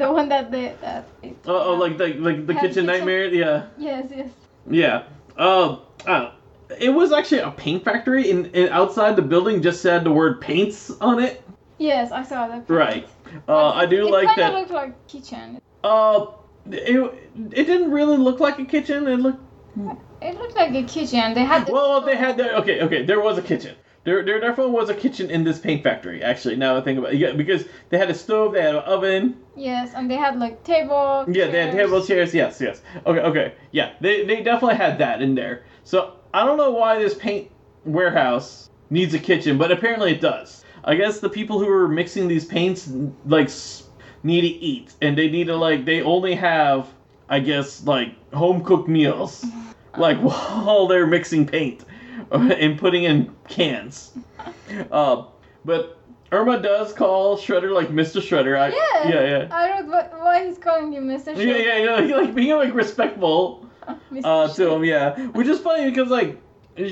one that they... Uh, oh, um, like the, like the kitchen, kitchen nightmare? Yeah. Yes, yes. Yeah. Um, uh, it was actually a paint factory, and, and outside the building just said the word paints on it. Yes, I saw that. Paint. Right. Uh, I do it like that. It kind of looked like a kitchen. Uh, it, it didn't really look like a kitchen. It looked... It looked like a kitchen. They had... Well, they had their... Okay, okay. There was a kitchen. There there definitely was a kitchen in this paint factory, actually, now that I think about it. Yeah, because they had a stove, they had an oven. Yes, and they had, like, table, Yeah, chairs. They had table, chairs. Yes, yes. Okay, okay. Yeah, they, they definitely had that in there. So, I don't know why this paint warehouse needs a kitchen, but apparently it does. I guess the people who were mixing these paints, like, need to eat. And they need to, like, they only have, I guess, like, home-cooked meals. Like, while they're mixing paint and putting in cans. Uh, but Irma does call Shredder, like, Mister Shredder. I, yeah, yeah, yeah. I don't know why he's calling you Mister Shredder. Yeah, yeah, yeah. You know, like, being, like, respectful uh, to him, yeah. Which is funny because, like,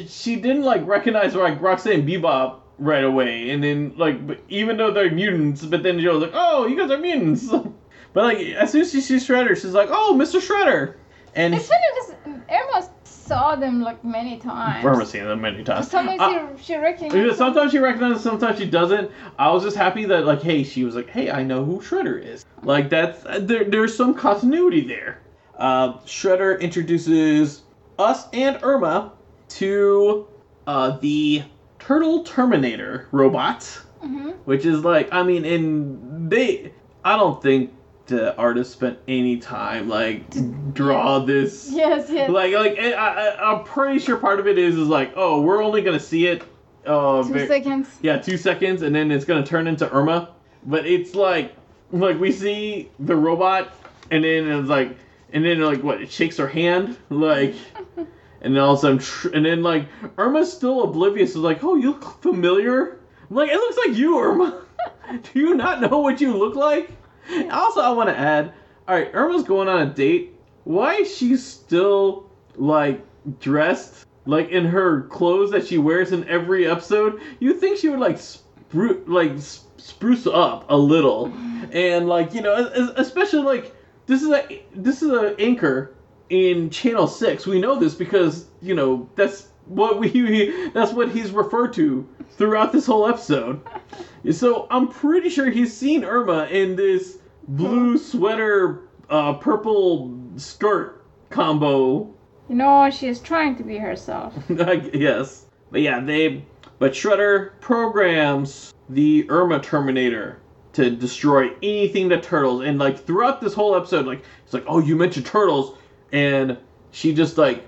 she didn't, like, recognize, like, Roxanne and Bebop right away, and then like but even though they're mutants, but then Joe's like, oh, you guys are mutants. But like as soon as she sees Shredder, she's like, oh, Mister Shredder. And it's funny because Irma saw them like many times. Irma's seen them many times. Sometimes uh, she, she recognizes. Sometimes she recognizes, sometimes she doesn't. I was just happy that like hey, she was like, hey, I know who Shredder is. Like that's there. There's some continuity there. Uh, Shredder introduces us and Irma to uh, the Turtle Terminator robot, mm-hmm. which is like, I mean, and they, I don't think the artist spent any time, like, to draw this. Yes, yes. Like, like I, I, I'm pretty sure part of it is, is like, oh, we're only going to see it Uh, two very, seconds. Yeah, two seconds, and then it's gonna turn into Irma. But it's like, like we see the robot, and then it's like, and then like what? It shakes her hand, like. And then all of a sudden, tr- and then like Irma's still oblivious. Is like, oh, you look familiar. I'm like, it looks like you, Irma. Do you not know what you look like? Also, I want to add, all right, Irma's going on a date. Why is she still like dressed like in her clothes that she wears in every episode? You think she would like spru- like spruce up a little, and like you know, especially like this is a this is an anchor. In Channel Six, we know this because you know that's what we—that's what he's referred to throughout this whole episode. So I'm pretty sure he's seen Irma in this blue sweater, uh, purple skirt combo. You know, she is trying to be herself. Yes, but yeah, they. But Shredder programs the Irma Terminator to destroy anything that turtles, and like throughout this whole episode, like it's like, oh, you mentioned turtles. And she just, like,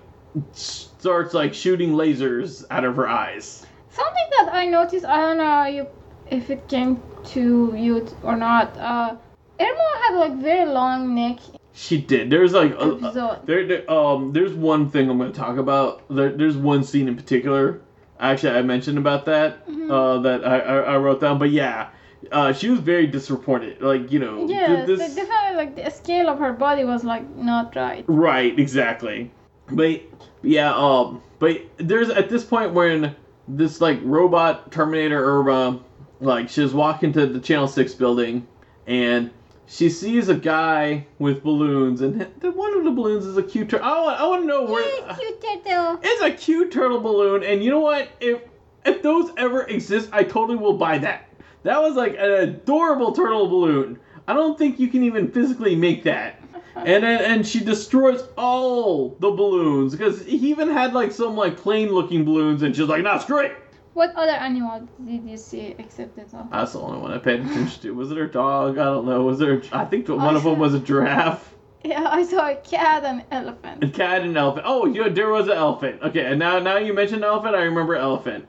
starts, like, shooting lasers out of her eyes. Something that I noticed, I don't know if it came to you or not, uh, Irma had, like, very long neck. She did. There's, like, a, a, there, there, um, there's one thing I'm going to talk about. There, there's one scene in particular. Actually, I mentioned about that, mm-hmm. uh, that I, I, I wrote down. But, yeah. Uh, she was very disappointed, like, you know... Yeah, this... definitely, like, the scale of her body was, like, not right. Right, exactly. But, yeah, um, but there's, at this point, when this, like, robot Terminator Irma, like, she's walking to the Channel six building, and she sees a guy with balloons, and one of the balloons is a cute turtle. I want, I want to know where... Yeah, it's a cute turtle. It's a cute turtle balloon, and you know what? If, if those ever exist, I totally will buy that. That was like an adorable turtle balloon. I don't think you can even physically make that. And then, and she destroys all the balloons because he even had like some like plane looking balloons, and she's like, "Nah, screw it." What other animal did you see except that one? That's the only one I paid attention to. Was it her dog? I don't know. Was there? A, I think one I of saw, them was a giraffe. Yeah, I saw a cat and elephant. A cat and elephant. Oh, yeah, there was an elephant. Okay, and now now you mentioned elephant, I remember elephant.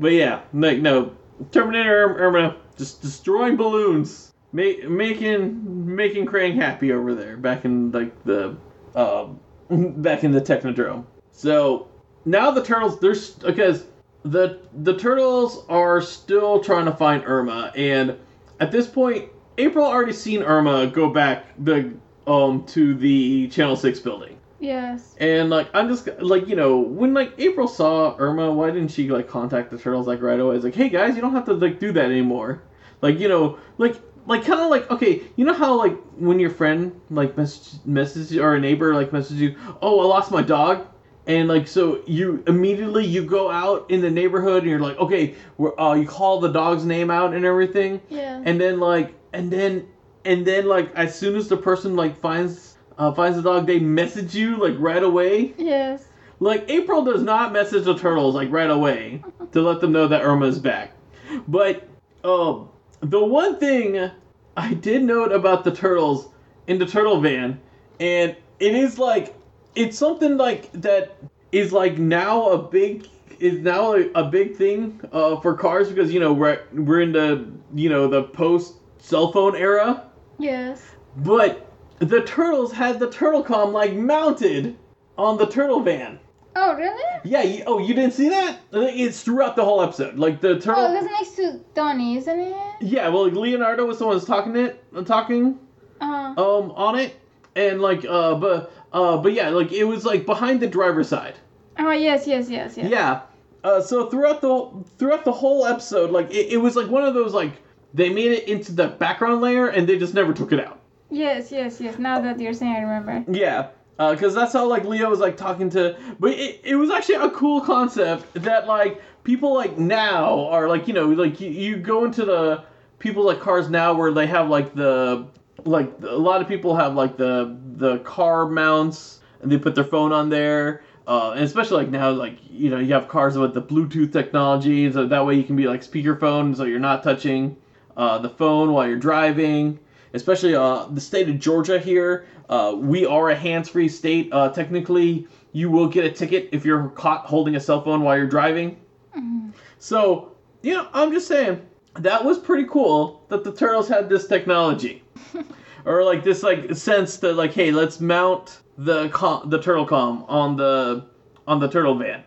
But yeah, like no. Terminator Irma just destroying balloons, ma- making making Krang happy over there back in like the uh, back in the Technodrome. So now the turtles, there's because the the turtles are still trying to find Irma, and at this point, April already seen Irma go back the um to the Channel Six building. Yes. And like I'm just like you know when like April saw Irma, why didn't she like contact the turtles like right away? It's like, hey guys, you don't have to like do that anymore. Like you know like like kind of like okay, you know how like when your friend like mess- messages or a neighbor like messages you, oh I lost my dog, and like so you immediately you go out in the neighborhood and you're like okay we're uh you call the dog's name out and everything. Yeah. And then like and then and then like as soon as the person like finds. Uh, finds the dog, they message you, like, right away. Yes. Like, April does not message the turtles, like, right away to let them know that Irma is back. But, um, the one thing I did note about the turtles in the turtle van, and it is, like, it's something, like, that is, like, now a big, is now a, a big thing, uh, for cars because, you know, we're, we're in the, you know, the post-cell phone era. Yes. But... the turtles had the turtle comm like mounted on the turtle van. Oh really? Yeah. You, oh, you didn't see that? It's throughout the whole episode. Like the turtle. Oh, that's next to Donnie, isn't it? Yeah. Well, like Leonardo was the one who's talking it, talking, uh-huh. um, on it, and like, uh, but, uh, but yeah, like it was like behind the driver's side. Oh yes, yes, yes, yes. Yeah. Uh, so throughout the throughout the whole episode, like it, it was like one of those like they made it into the background layer and they just never took it out. Yes, yes, yes. Now that you're saying, I remember. Yeah, because uh, that's how like Leo was like talking to. But it, it was actually a cool concept that like people like now are like you know like you, you go into the people like cars now where they have like the like a lot of people have like the the car mounts and they put their phone on there. Uh, and especially like now like you know you have cars with the Bluetooth technology so that way you can be like speakerphone so you're not touching uh, the phone while you're driving. Especially uh, the state of Georgia here, uh, we are a hands-free state. Uh, technically, you will get a ticket if you're caught holding a cell phone while you're driving. Mm. So, you know, I'm just saying, that was pretty cool that the Turtles had this technology. Or, like, this, like, sense that, like, hey, let's mount the com- the turtle comm on the on the turtle van.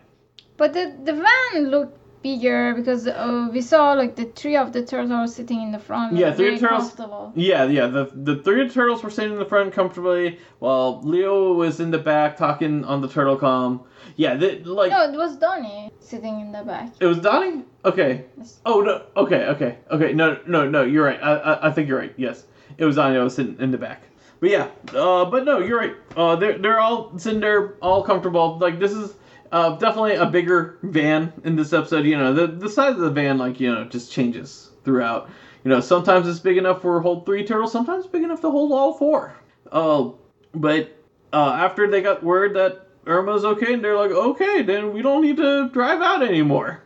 But the the van looked bigger because uh, we saw, like, the three of the turtles sitting in the front. Yeah, three turtles. Yeah, yeah. The the three turtles were sitting in the front comfortably while Leo was in the back talking on the turtle comm. Yeah, the, like. No, it was Donnie sitting in the back. It was Donnie? Okay. Yes. Oh no. Okay. Okay. Okay. No. No. No. You're right. I. I, I think you're right. Yes. It was Donnie. I was sitting in the back. But yeah. Uh. But no. You're right. Uh. They're they're all sitting there, all comfortable. Like, this is. Uh, definitely a bigger van in this episode. You know, the the size of the van, like, you know, just changes throughout. You know, sometimes it's big enough for hold three turtles, sometimes it's big enough to hold all four. Uh, but uh, after they got word that Irma's okay, and they're like, okay, then we don't need to drive out anymore.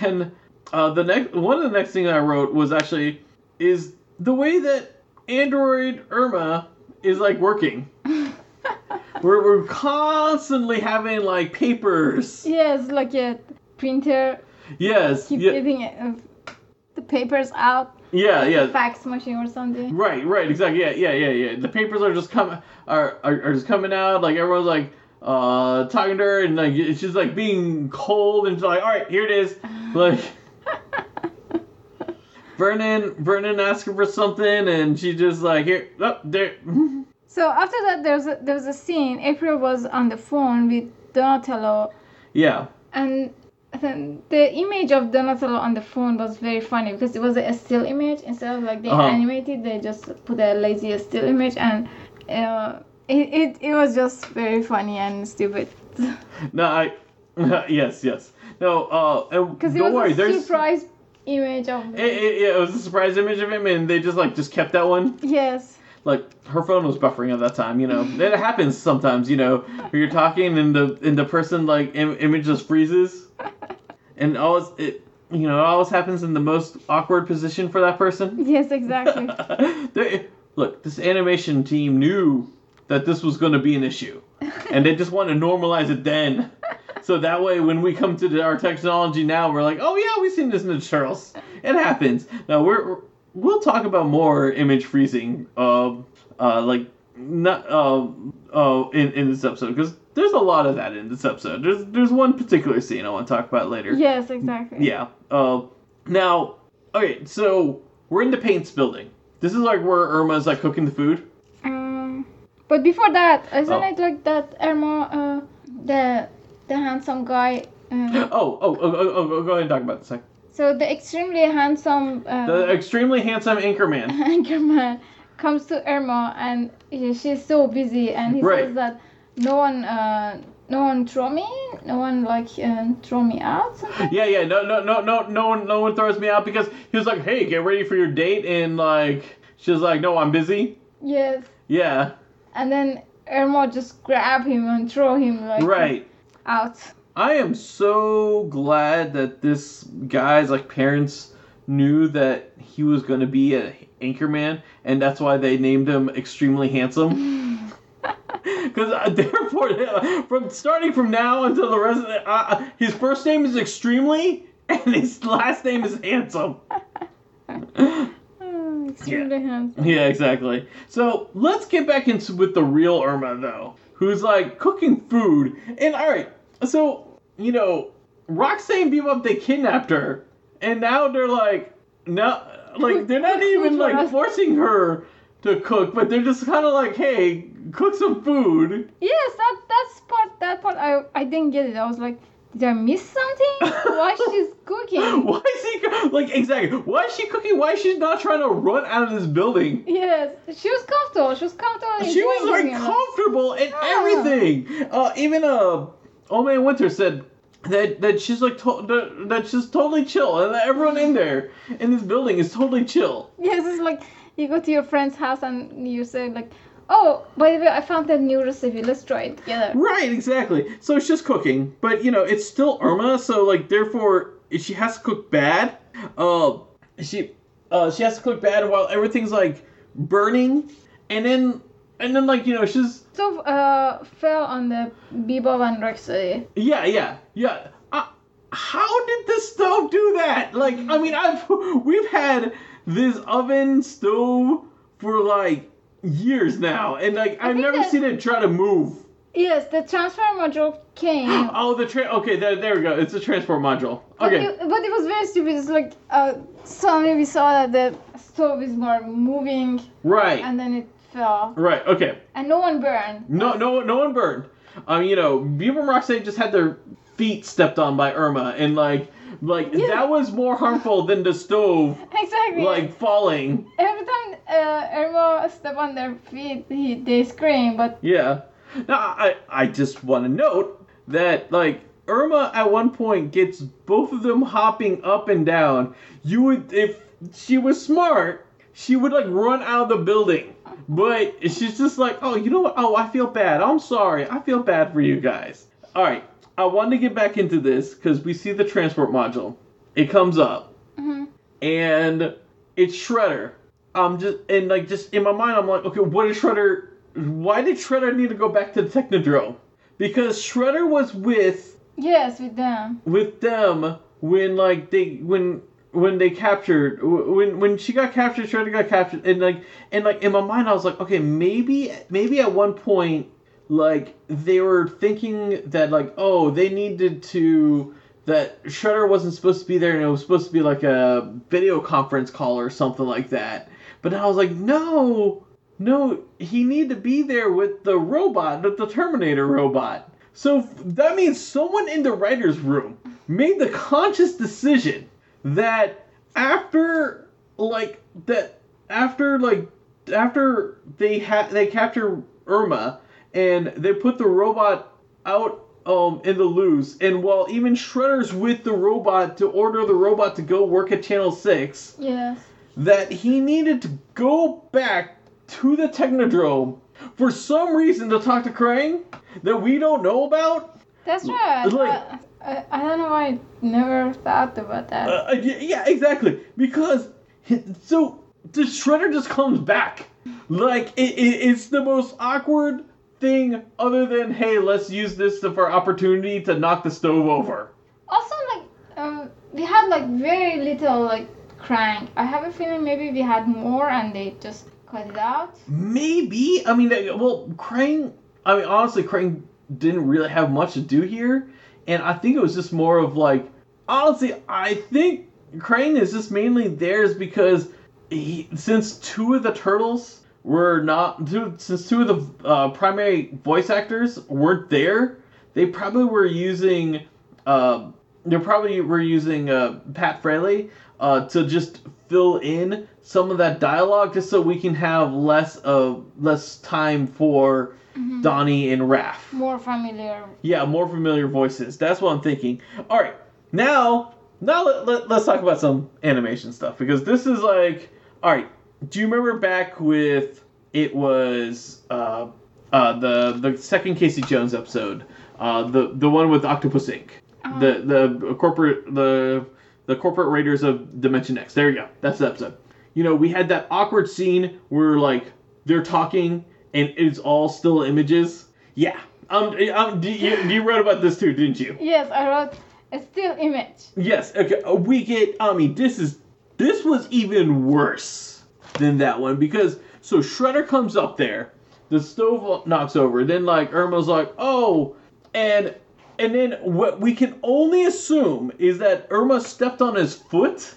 And uh, the next one of the next things I wrote was actually is the way that Android Irma is, like, working. We're we're constantly having, like, papers. Yes, like a printer. Yes. Keep yeah. getting uh, the papers out. Yeah, like yeah. A fax machine or something. Right, right, exactly. Yeah, yeah, yeah, yeah. The papers are just coming are, are are just coming out. Like, everyone's like uh talking to her, and like she's like being cold, and she's like, all right, here it is. Like, Vernon Vernon asked her for something, and she just like, here, up oh, there. So after that, there's a, there's a scene. April was on the phone with Donatello. Yeah. And then the image of Donatello on the phone was very funny because it was a still image. Instead of, like, they uh-huh. animated, they just put a lazy still image, and uh, it, it it was just very funny and stupid. No, I yes yes no uh don't it was worry. A there's surprise image of it, it, yeah, it was a surprise image of him, and they just like just kept that one. Yes. Like, her phone was buffering at that time, you know. It happens sometimes, you know, where you're talking and the and the person, like, Im- image just freezes. And always, it, you know, it always happens in the most awkward position for that person. Yes, exactly. they, look, this animation team knew that this was going to be an issue. And they just want to normalize it then. So that way, when we come to the, our technology now, we're like, oh, yeah, we've seen this in the Turtles. It happens. Now, we're... we're We'll talk about more image freezing, uh, uh, like, not, uh, uh, in, in this episode, because there's a lot of that in this episode. There's there's one particular scene I want to talk about later. Yes, exactly. Yeah. Uh, now, okay, so we're in the Paints building. This is, like, where Irma's, like, cooking the food. Um, but before that, isn't oh. it, like, that Irma, uh, the, the handsome guy? Uh... Oh, oh, oh, oh, oh, go ahead and talk about this. So the extremely handsome... Um, the extremely handsome anchorman. Anchorman comes to Irma, and she's so busy, and he right. says that no one uh, no one throw me, no one, like, uh, throw me out. Something. Yeah, yeah, no, no, no, no, no one no one throws me out, because he was like, hey, get ready for your date, and, like, she was like, no, I'm busy. Yes. Yeah. And then Irma just grab him and throw him, like, right. out. I am so glad that this guy's, like, parents knew that he was going to be an anchorman, and that's why they named him Extremely Handsome. Because therefore, from starting from now until the rest of the, uh, his first name is Extremely, and his last name is Handsome. oh, extremely yeah. handsome. Yeah, exactly. So let's get back into with the real Irma though, who's like cooking food, and all right, so. You know, Roxanne Bebop, they kidnapped her, and now they're like, no, like they're not even like forcing her to cook, but they're just kind of like, hey, cook some food. Yes, that that's part. That part, I I didn't get it. I was like, did I miss something? Why she's cooking? Why is she like exactly? Why is she cooking? Why is she not trying to run out of this building? Yes, she was comfortable. She was comfortable. She was like comfortable in everything. Uh, even uh. Old Man Winters said that that she's like to, that, that she's totally chill, and that everyone in there in this building is totally chill. Yes, it's like you go to your friend's house and you say like, "Oh, by the way, I found that new recipe. Let's try it together." Right, exactly. So it's just cooking, but you know it's still Irma, so like therefore she has to cook bad. Uh, she uh she has to cook bad while everything's like burning, and then. And then, like, you know, she's... So, uh, fell on the Bebop and Roxy. Yeah, yeah, yeah. I, how did this stove do that? Like, I mean, I've we've had this oven stove for like years now, and like I've never seen it try to move. Yes, the transport module came. Oh, the tra- okay, there, there we go. It's the transport module. Okay. But it, but it was very stupid. It's like uh, suddenly we saw that the stove is more moving. Right. And then it fell. Right. Okay. And no one burned. No, no, no one burned. Um, you know, Bieber and Roxanne just had their feet stepped on by Irma, and like, like yeah. that was more harmful than the stove. Exactly. Like falling. Every time uh, Irma stepped on their feet, he, they scream. But yeah. Now, I, I just want to note that, like, Irma at one point gets both of them hopping up and down. You would, if she was smart, she would, like, run out of the building. But she's just like, oh, you know what? Oh, I feel bad. I'm sorry. I feel bad for you guys. All right. I wanted to get back into this because we see the transport module. It comes up. Mm-hmm. And it's Shredder. I'm just, and, like, just in my mind, I'm like, okay, what is Shredder... Why did Shredder need to go back to the Technodrome? Because Shredder was with yes, with them. With them when like they when when they captured when when she got captured, Shredder got captured, and like and like in my mind I was like, okay, maybe maybe at one point like they were thinking that like oh they needed to that Shredder wasn't supposed to be there and it was supposed to be like a video conference call or something like that. But then I was like, no. No, he needed to be there with the robot, with the Terminator robot. So that means someone in the writer's room made the conscious decision that after, like, that after, like, after they ha- they capture Irma and they put the robot out um in the loose, and while even Shredder's with the robot to order the robot to go work at Channel Six, yes, that he needed to go back to the Technodrome for some reason to talk to Krang that we don't know about. That's right. Like, I, I don't know why I never thought about that. Uh, yeah, exactly. Because, so, the Shredder just comes back. Like, it, it, it's the most awkward thing other than, hey, let's use this for opportunity to knock the stove over. Also, like, um, we had, like, very little, like, Krang. I have a feeling maybe we had more and they just... cut it out? Maybe. I mean, well, Krang, I mean, honestly, Krang didn't really have much to do here. And I think it was just more of like, honestly, I think Krang is just mainly theirs because he, since two of the turtles were not, two, since two of the uh, primary voice actors weren't there, they probably were using, uh, they probably were using uh, Pat Fraley uh, to just fill in some of that dialogue just so we can have less of less time for mm-hmm. Donnie and Raph. More familiar. Yeah, more familiar voices. That's what I'm thinking. All right, now now let, let, let's talk about some animation stuff because this is like, all right. Do you remember back with it was uh, uh, the the second Casey Jones episode, uh, the the one with Octopus Incorporated, uh-huh. the the corporate the The Corporate Raiders of Dimension X. There you go. That's the episode. You know, we had that awkward scene where, like, they're talking and it's all still images. Yeah. Um, um, do, you, you wrote about this too, didn't you? Yes, I wrote a still image. Yes. Okay. We get, I mean, this is, this was even worse than that one because, so Shredder comes up there. The stove knocks over. Then, like, Irma's like, oh, and... And then what we can only assume is that Irma stepped on his foot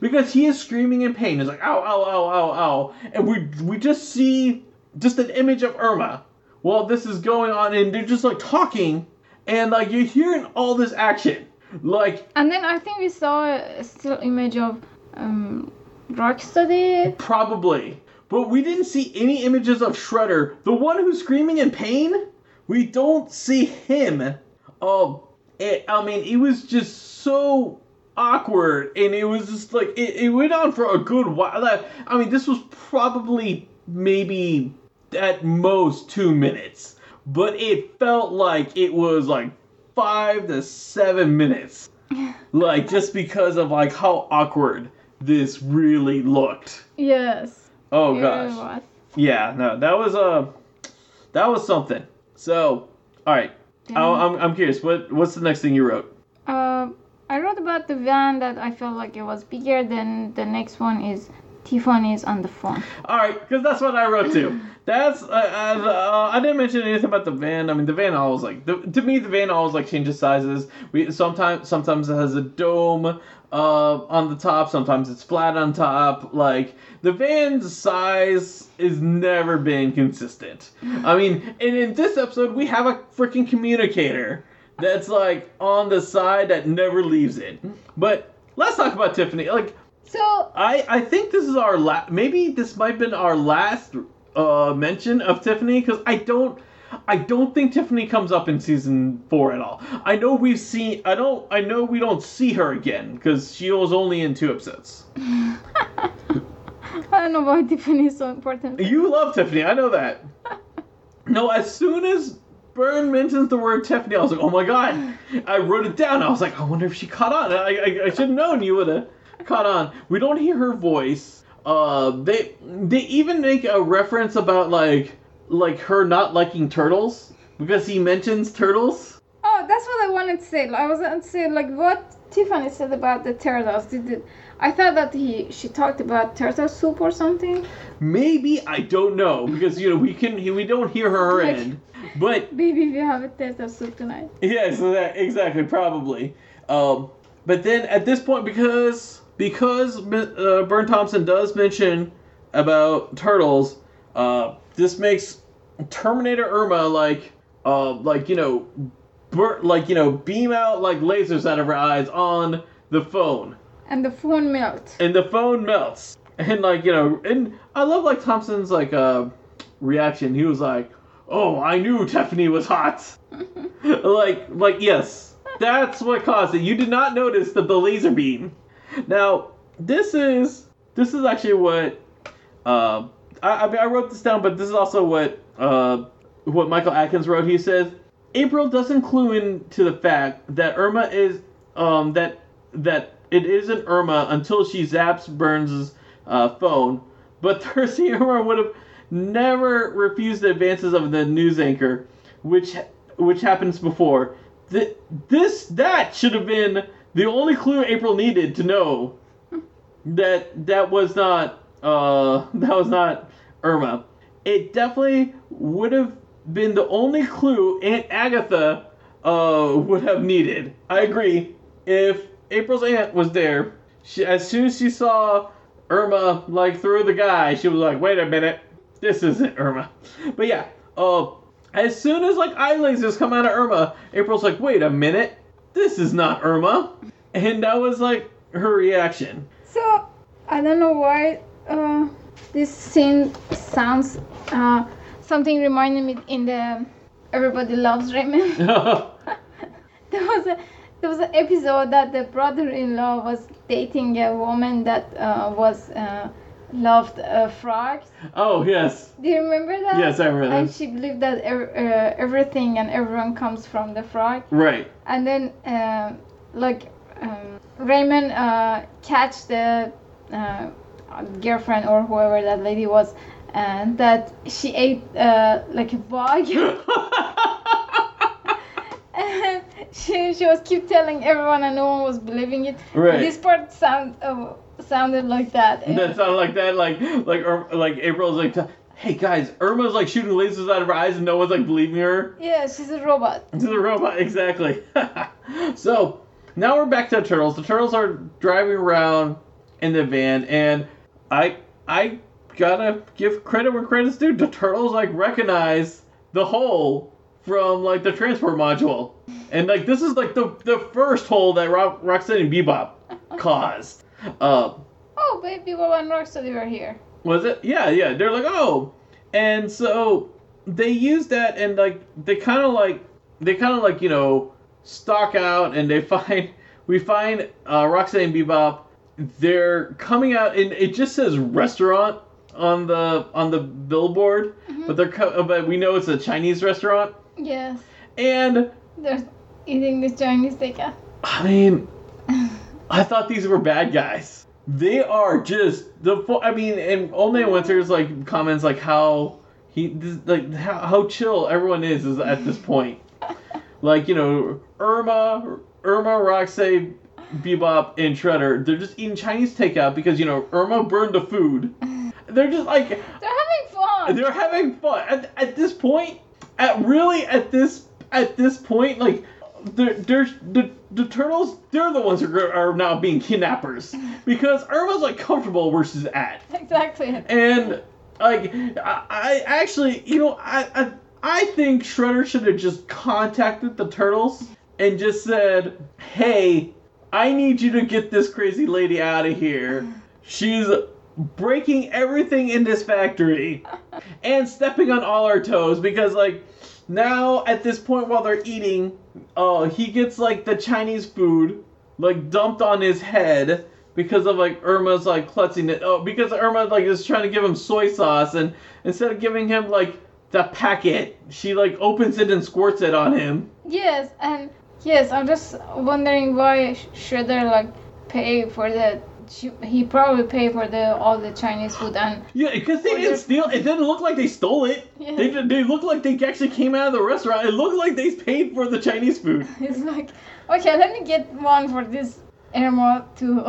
because he is screaming in pain. He's like, ow, ow, ow, ow, ow. And we we just see just an image of Irma while this is going on. And they're just, like, talking. And, like, you're hearing all this action. Like... And then I think we saw a still image of um, Rocksteady. Probably. But we didn't see any images of Shredder. The one who's screaming in pain, we don't see him. Oh, it, I mean, it was just so awkward, and it was just like, it, it went on for a good while. I mean, this was probably maybe at most two minutes, but it felt like it was like five to seven minutes. Like, just because of like how awkward this really looked. Yes. Oh, gosh. Yeah, no, that was, uh, that was something. So, all right. Damn. I'm I'm curious. What what's the next thing you wrote? Uh, I wrote about the van that I felt like it was bigger than the next one is Tiffany's on the phone. All right, because that's what I wrote too. That's uh, uh, I didn't mention anything about the van. I mean, the van always like the, to me the van always like changes sizes. We sometimes sometimes it has a dome uh, on the top. Sometimes it's flat on top. Like the van's size is never been consistent. I mean, and in this episode we have a freaking communicator that's like on the side that never leaves it. But let's talk about Tiffany. Like. So I, I think this is our last, maybe this might have been our last uh, mention of Tiffany, because I don't, I don't think Tiffany comes up in season four at all. I know we've seen, I don't, I know we don't see her again, because she was only in two episodes. I don't know why Tiffany is so important. You love Tiffany, I know that. No, as soon as Burn mentions the word Tiffany, I was like, oh my god, I wrote it down. I was like, I wonder if she caught on. I, I, I should have known you would have. Caught on. We don't hear her voice. Uh, they they even make a reference about like like her not liking turtles because he mentions turtles. Oh, that's what I wanted to say. I was going to say like what Tiffany said about the turtles. Did it, I thought that he she talked about turtle soup or something. Maybe I don't know because you know we can we don't hear her like, end. But baby, we have a turtle soup tonight. Yeah, so that exactly probably. Um, but then at this point because. Because uh, Burne Thompson does mention about turtles, uh, this makes Terminator Irma like, uh, like you know, bur- like you know, beam out like lasers out of her eyes on the phone. And the phone melts. And the phone melts. And like you know, and I love like Thompson's like uh, reaction. He was like, "Oh, I knew Tiffany was hot." like like yes, that's what caused it. You did not notice the, the laser beam. Now, this is this is actually what uh, I, I mean. I wrote this down, but this is also what uh, what Michael Atkins wrote. He says April doesn't clue in to the fact that Irma is um, that that it isn't Irma until she zaps Burns' uh, phone. But thirsty Irma would have never refused the advances of the news anchor, which which happens before. Th- this that should have been. The only clue April needed to know that that was not uh, that was not Irma. It definitely would have been the only clue Aunt Agatha uh, would have needed. I agree. If April's aunt was there, she, as soon as she saw Irma like through the guy, she was like, "Wait a minute, this isn't Irma." But yeah, uh, as soon as like eye lasers come out of Irma, April's like, "Wait a minute. This is not Irma." And that was, like, her reaction. So, I don't know why uh, this scene sounds... Uh, something reminded me in the Everybody Loves Raymond. there was a there was an episode that the brother-in-law was dating a woman that uh, was... Uh, loved uh, frogs. Oh, yes. Do you remember that? Yes, I remember that. And she believed that er- uh, everything and everyone comes from the frog. Right. And then, uh, like, um, Raymond uh, catch the uh, girlfriend or whoever that lady was, and that she ate, uh, like, a bug. and she, she was keep telling everyone and no one was believing it. Right. This part sounds... Uh, sounded like that. That sounded like that, like like like April's like, hey guys, Irma's like shooting lasers out of her eyes and no one's like believing her. Yeah, she's a robot. She's a robot, exactly. So now we're back to the turtles. The turtles are driving around in the van, and I I gotta give credit where credit's due. The turtles like recognize the hole from like the transport module, and like this is like the the first hole that Rock, Rocksteady and Bebop caused. Uh, oh, baby, Bebop and Rocksteady were here. Was it? Yeah, yeah. They're like, oh, and so they use that, and like they kind of like they kind of like you know stalk out, and they find we find uh, Rocksteady and Bebop. They're coming out, and it just says restaurant on the on the billboard, mm-hmm. but they're co- but we know it's a Chinese restaurant. Yes. And they're eating this Chinese takeout. I mean. I thought these were bad guys. They are just the. Fo- I mean, and Old Man Winters like comments like how he this, like how, how chill everyone is, is at this point. like you know, Irma, Irma, Roxy, Bebop, and Shredder, they're just eating Chinese takeout because, you know, Irma burned the food. They're just like... They're having fun. They're having fun. At, at this point, at really at this at this point, like, they're, they're, the the turtles, they're the ones who are, are now being kidnappers because Irma's, like, comfortable where she's at. Exactly. And, like, I, I actually, you know, I, I I think Shredder should have just contacted the turtles and just said, hey, I need you to get this crazy lady out of here. She's breaking everything in this factory and stepping on all our toes because, like, now at this point while they're eating, oh, uh, he gets, like, the Chinese food, like, dumped on his head because of, like, Irma's, like, klutzing it. Oh, because Irma, like, is trying to give him soy sauce, and instead of giving him, like, the packet, she, like, opens it and squirts it on him. Yes, and yes, I'm just wondering why Shredder, like, pay for the... He probably paid for the all the Chinese food and... Yeah, because they didn't steal... It didn't look like they stole it. Yeah. They they looked like they actually came out of the restaurant. It looked like they paid for the Chinese food. It's like, okay, let me get one for this animal too.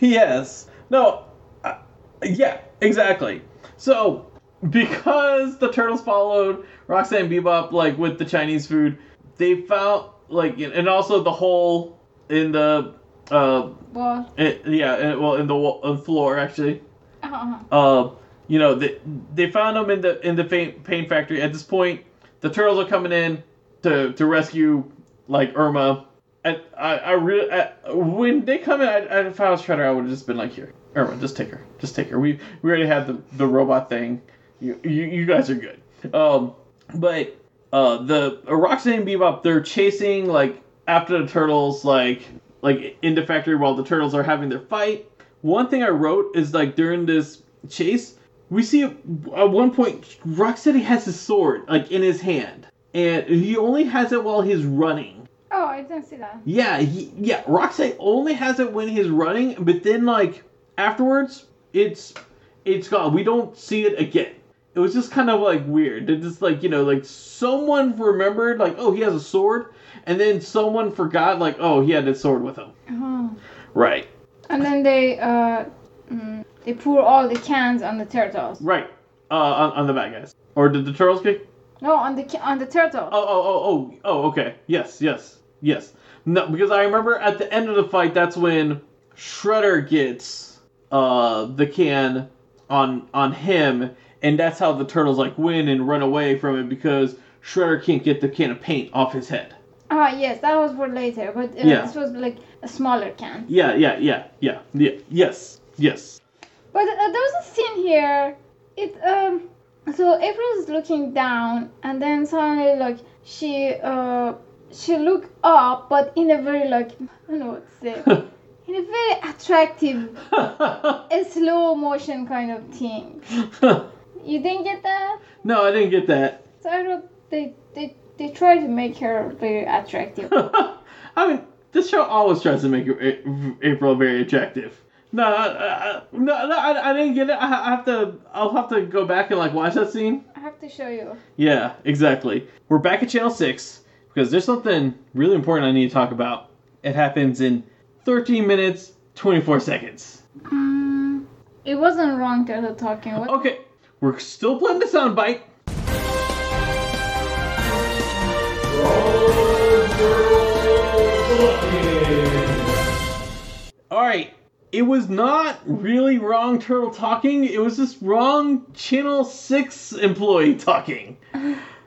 Yes. No. Uh, yeah, exactly. So... Because the turtles followed Roxanne and Bebop, like, with the Chinese food, they found, like, and also the hole in the, uh... Wall. It, yeah, it, well, in the wall, on the floor, actually. Uh-huh. Uh, you know, they, they found them in the in the paint factory. At this point, the turtles are coming in to, to rescue, like, Irma. And I, I really... I, when they come in, I, I, if I was Shredder, I would have just been like, here, Irma, just take her. Just take her. We we already had the, the robot thing. You, you you guys are good. Um, but uh, the uh, Roxanne and Bebop, they're chasing, like, after the turtles, like, like in the factory while the turtles are having their fight. One thing I wrote is, like, during this chase, we see at one point Rocksteady has his sword, like, in his hand, and he only has it while he's running. Oh, I didn't see that. Yeah, he, yeah. Roxanne only has it when he's running, but then, like, afterwards, it's it's gone. We don't see it again. It was just kind of, like, weird. It just, like, you know, like, someone remembered, like, oh, he has a sword. And then someone forgot, like, oh, he had his sword with him. Uh-huh. Right. And then they, uh, mm, they pour all the cans on the turtles. Right. Uh, on, on the bad guys. Or did the turtles kick? No, on the on the turtles. Oh, oh, oh, oh, oh, okay. Yes, yes, yes. No, because I remember at the end of the fight, that's when Shredder gets, uh, the can on on him. And that's how the turtles, like, win and run away from it because Shredder can't get the can of paint off his head. Ah, yes, that was for later, but uh, yeah. This was, like, a smaller can. Yeah, yeah, yeah, yeah, yeah, yes, yes. But uh, there was a scene here. It um, so April's looking down, and then suddenly, like, she uh, she looked up, but in a very, like, I don't know what to say. In a very attractive, a slow motion kind of thing. You didn't get that? No, I didn't get that. So I wrote, they, they, they try to make her very attractive. I mean, this show always tries to make April very attractive. No, I, I, no, no, I, I didn't get it. I have to, I'll have to go back and, like, watch that scene. I have to show you. Yeah, exactly. We're back at Channel Six because there's something really important I need to talk about. It happens in thirteen minutes, twenty-four seconds. Um, it wasn't wrong that they're talking. What? Okay. We're still playing the soundbite. Alright, it was not really wrong turtle talking, it was just wrong Channel six employee talking.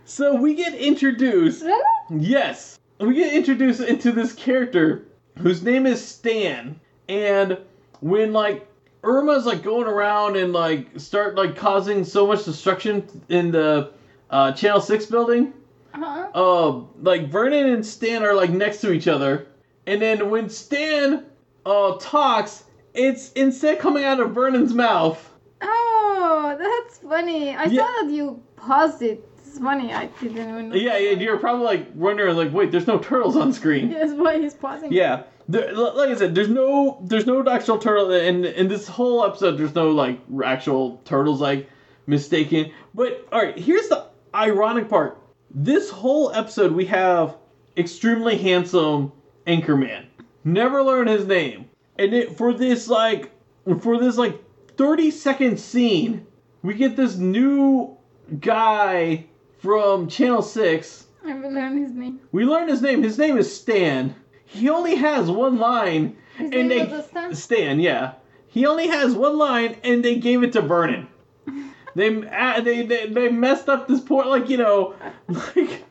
So we get introduced. Really? Yes. We get introduced into this character whose name is Stan. And when, like, Irma's, like, going around and, like, start, like, causing so much destruction in the uh, Channel Six building. Uh-huh. Uh, like, Vernon and Stan are, like, next to each other. And then when Stan uh, talks, it's instead coming out of Vernon's mouth. Oh, that's funny. I yeah. thought that you paused it. It's funny. I didn't even know. Yeah, yeah, you're probably, like, wondering, like, wait, there's no turtles on screen. Yes, why he's pausing. Yeah. There, like I said, there's no there's no actual turtle, and in this whole episode, there's no, like, actual turtles, like, mistaken. But, alright, here's the ironic part. This whole episode, we have extremely handsome Anchorman. Never learn his name. And it, for this like for this like thirty second scene, we get this new guy from Channel Six. I haven't learned his name. We learned his name. His name is Stan. He only has one line. His and name they, was Stan? Stan, yeah. He only has one line, and they gave it to Vernon. They, they they they messed up this poor, like, you know, like,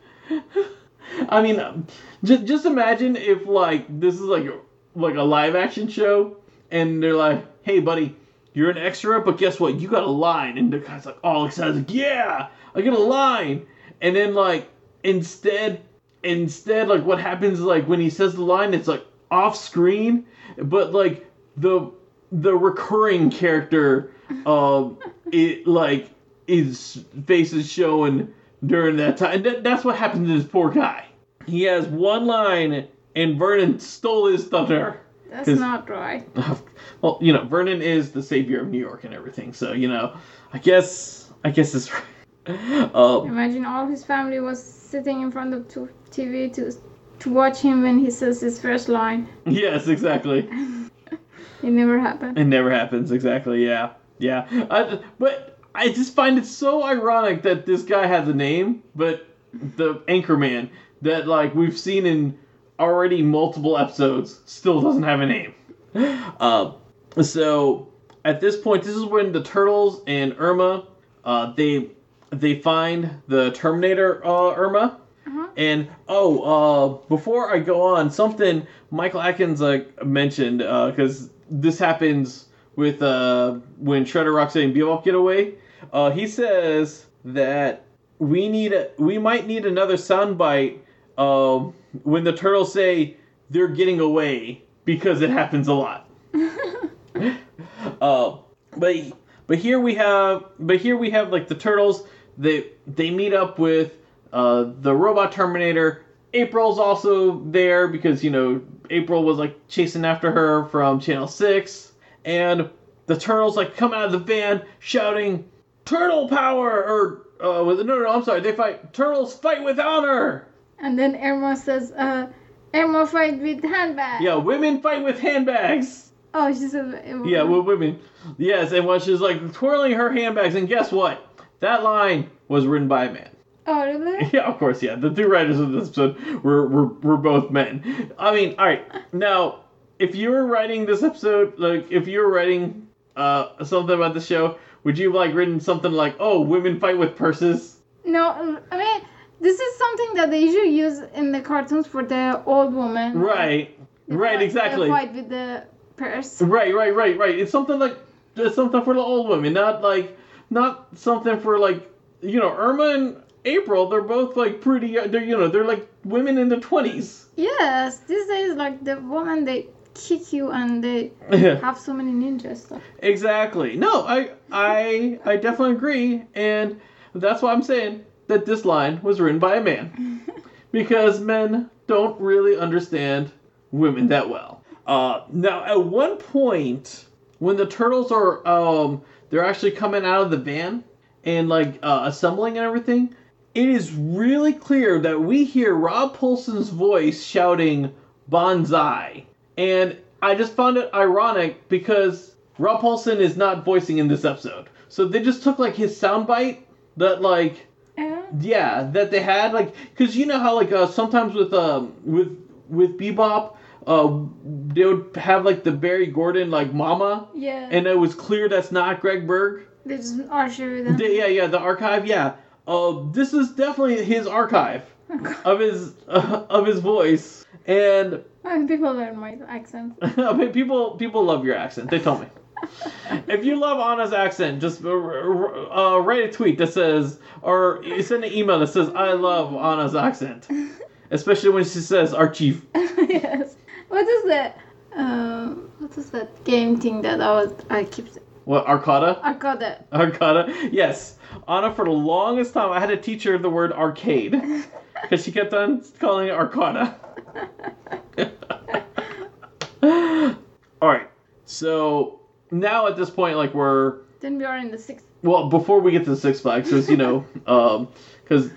I mean, um, just just imagine if, like, this is like like a live action show, and they're like, hey buddy, you're an extra, but guess what, you got a line, and the guy's like all excited, like, yeah, I get a line, and then like instead instead like what happens is, like, when he says the line, it's like off screen, but like the the recurring character. Um, it like his face is showing during that time. Th- that's what happened to this poor guy. He has one line, and Vernon stole his thunder. That's not right. Uh, well, you know, Vernon is the savior of New York and everything. So, you know, I guess I guess it's right. Um, Imagine all his family was sitting in front of T V to to watch him when he says his first line. Yes, exactly. It never happened. It never happens. Exactly. Yeah. Yeah, I, but I just find it so ironic that this guy has a name, but the Anchorman that, like, we've seen in already multiple episodes still doesn't have a name. Uh, so at this point, this is when the Turtles and Irma, uh, they they find the Terminator uh, Irma. Uh-huh. And, oh, uh, before I go on, something Michael Atkins like mentioned, because uh, this happens... With uh, when Shredder, Rocksteady, and Bebop get away, uh, he says that we need a, we might need another soundbite uh, when the Turtles say they're getting away, because it happens a lot. uh, but but here we have but here we have like the Turtles. They they meet up with uh, the robot Terminator. April's also there because, you know, April was like chasing after her from Channel Six. And the Turtles, like, come out of the van shouting, Turtle power! Or, uh, no, no, no, I'm sorry, they fight, Turtles fight with honor! And then Irma says, uh, Irma fight with handbags. Yeah, women fight with handbags. Oh, she said... Yeah, well, women. Yes, and when she's, like, twirling her handbags, and guess what? That line was written by a man. Oh, really? Yeah, of course, yeah. The two writers of this episode were, were, were both men. I mean, all right, now... If you were writing this episode, like, if you were writing uh, something about the show, would you have, like, written something like, oh, women fight with purses? No, I mean, this is something that they usually use in the cartoons for the old woman. Right, the right, fight, exactly. The fight with the purse. Right, right, right, right. It's something like, it's something for the old women, not, like, not something for, like, you know, Irma and... April, they're both, like, pretty, they're, you know, they're, like, women in their twenties. Yes, these days, like, the woman, they kick you and they have so many ninja stuff. Exactly. No, I, I, I definitely agree, and that's why I'm saying that this line was written by a man. Because men don't really understand women that well. Uh, now, at one point, when the Turtles are, um, they're actually coming out of the van and, like, uh, assembling and everything, it is really clear that we hear Rob Paulson's voice shouting Banzai. And I just found it ironic because Rob Paulson is not voicing in this episode. So they just took, like, his soundbite that, like, uh-huh. yeah, that they had. Like, because you know how, like, uh, sometimes with, um, with, with Bebop, uh, they would have, like, the Barry Gordon, like, mama. Yeah. And it was clear that's not Greg Berg. They just archive them. They, yeah, yeah, the archive, yeah. Uh, this is definitely his archive. Oh, of his uh, of his voice, and I mean, people learn my accent. I mean, people people love your accent. They tell me. If you love Anna's accent, just uh, uh, write a tweet that says, or send an email that says, "I love Anna's accent," especially when she says "our chief." Yes. What is that? Uh, what is that game thing that I was I keep. What, Arcada? Arcada. Arcada. Yes. Anna, for the longest time, I had to teach her the word arcade. Because she kept on calling it Arcada. Alright. So, now at this point, like, we're... Then we are in the sixth... Well, before we get to the Six Flags, because, you know, um, because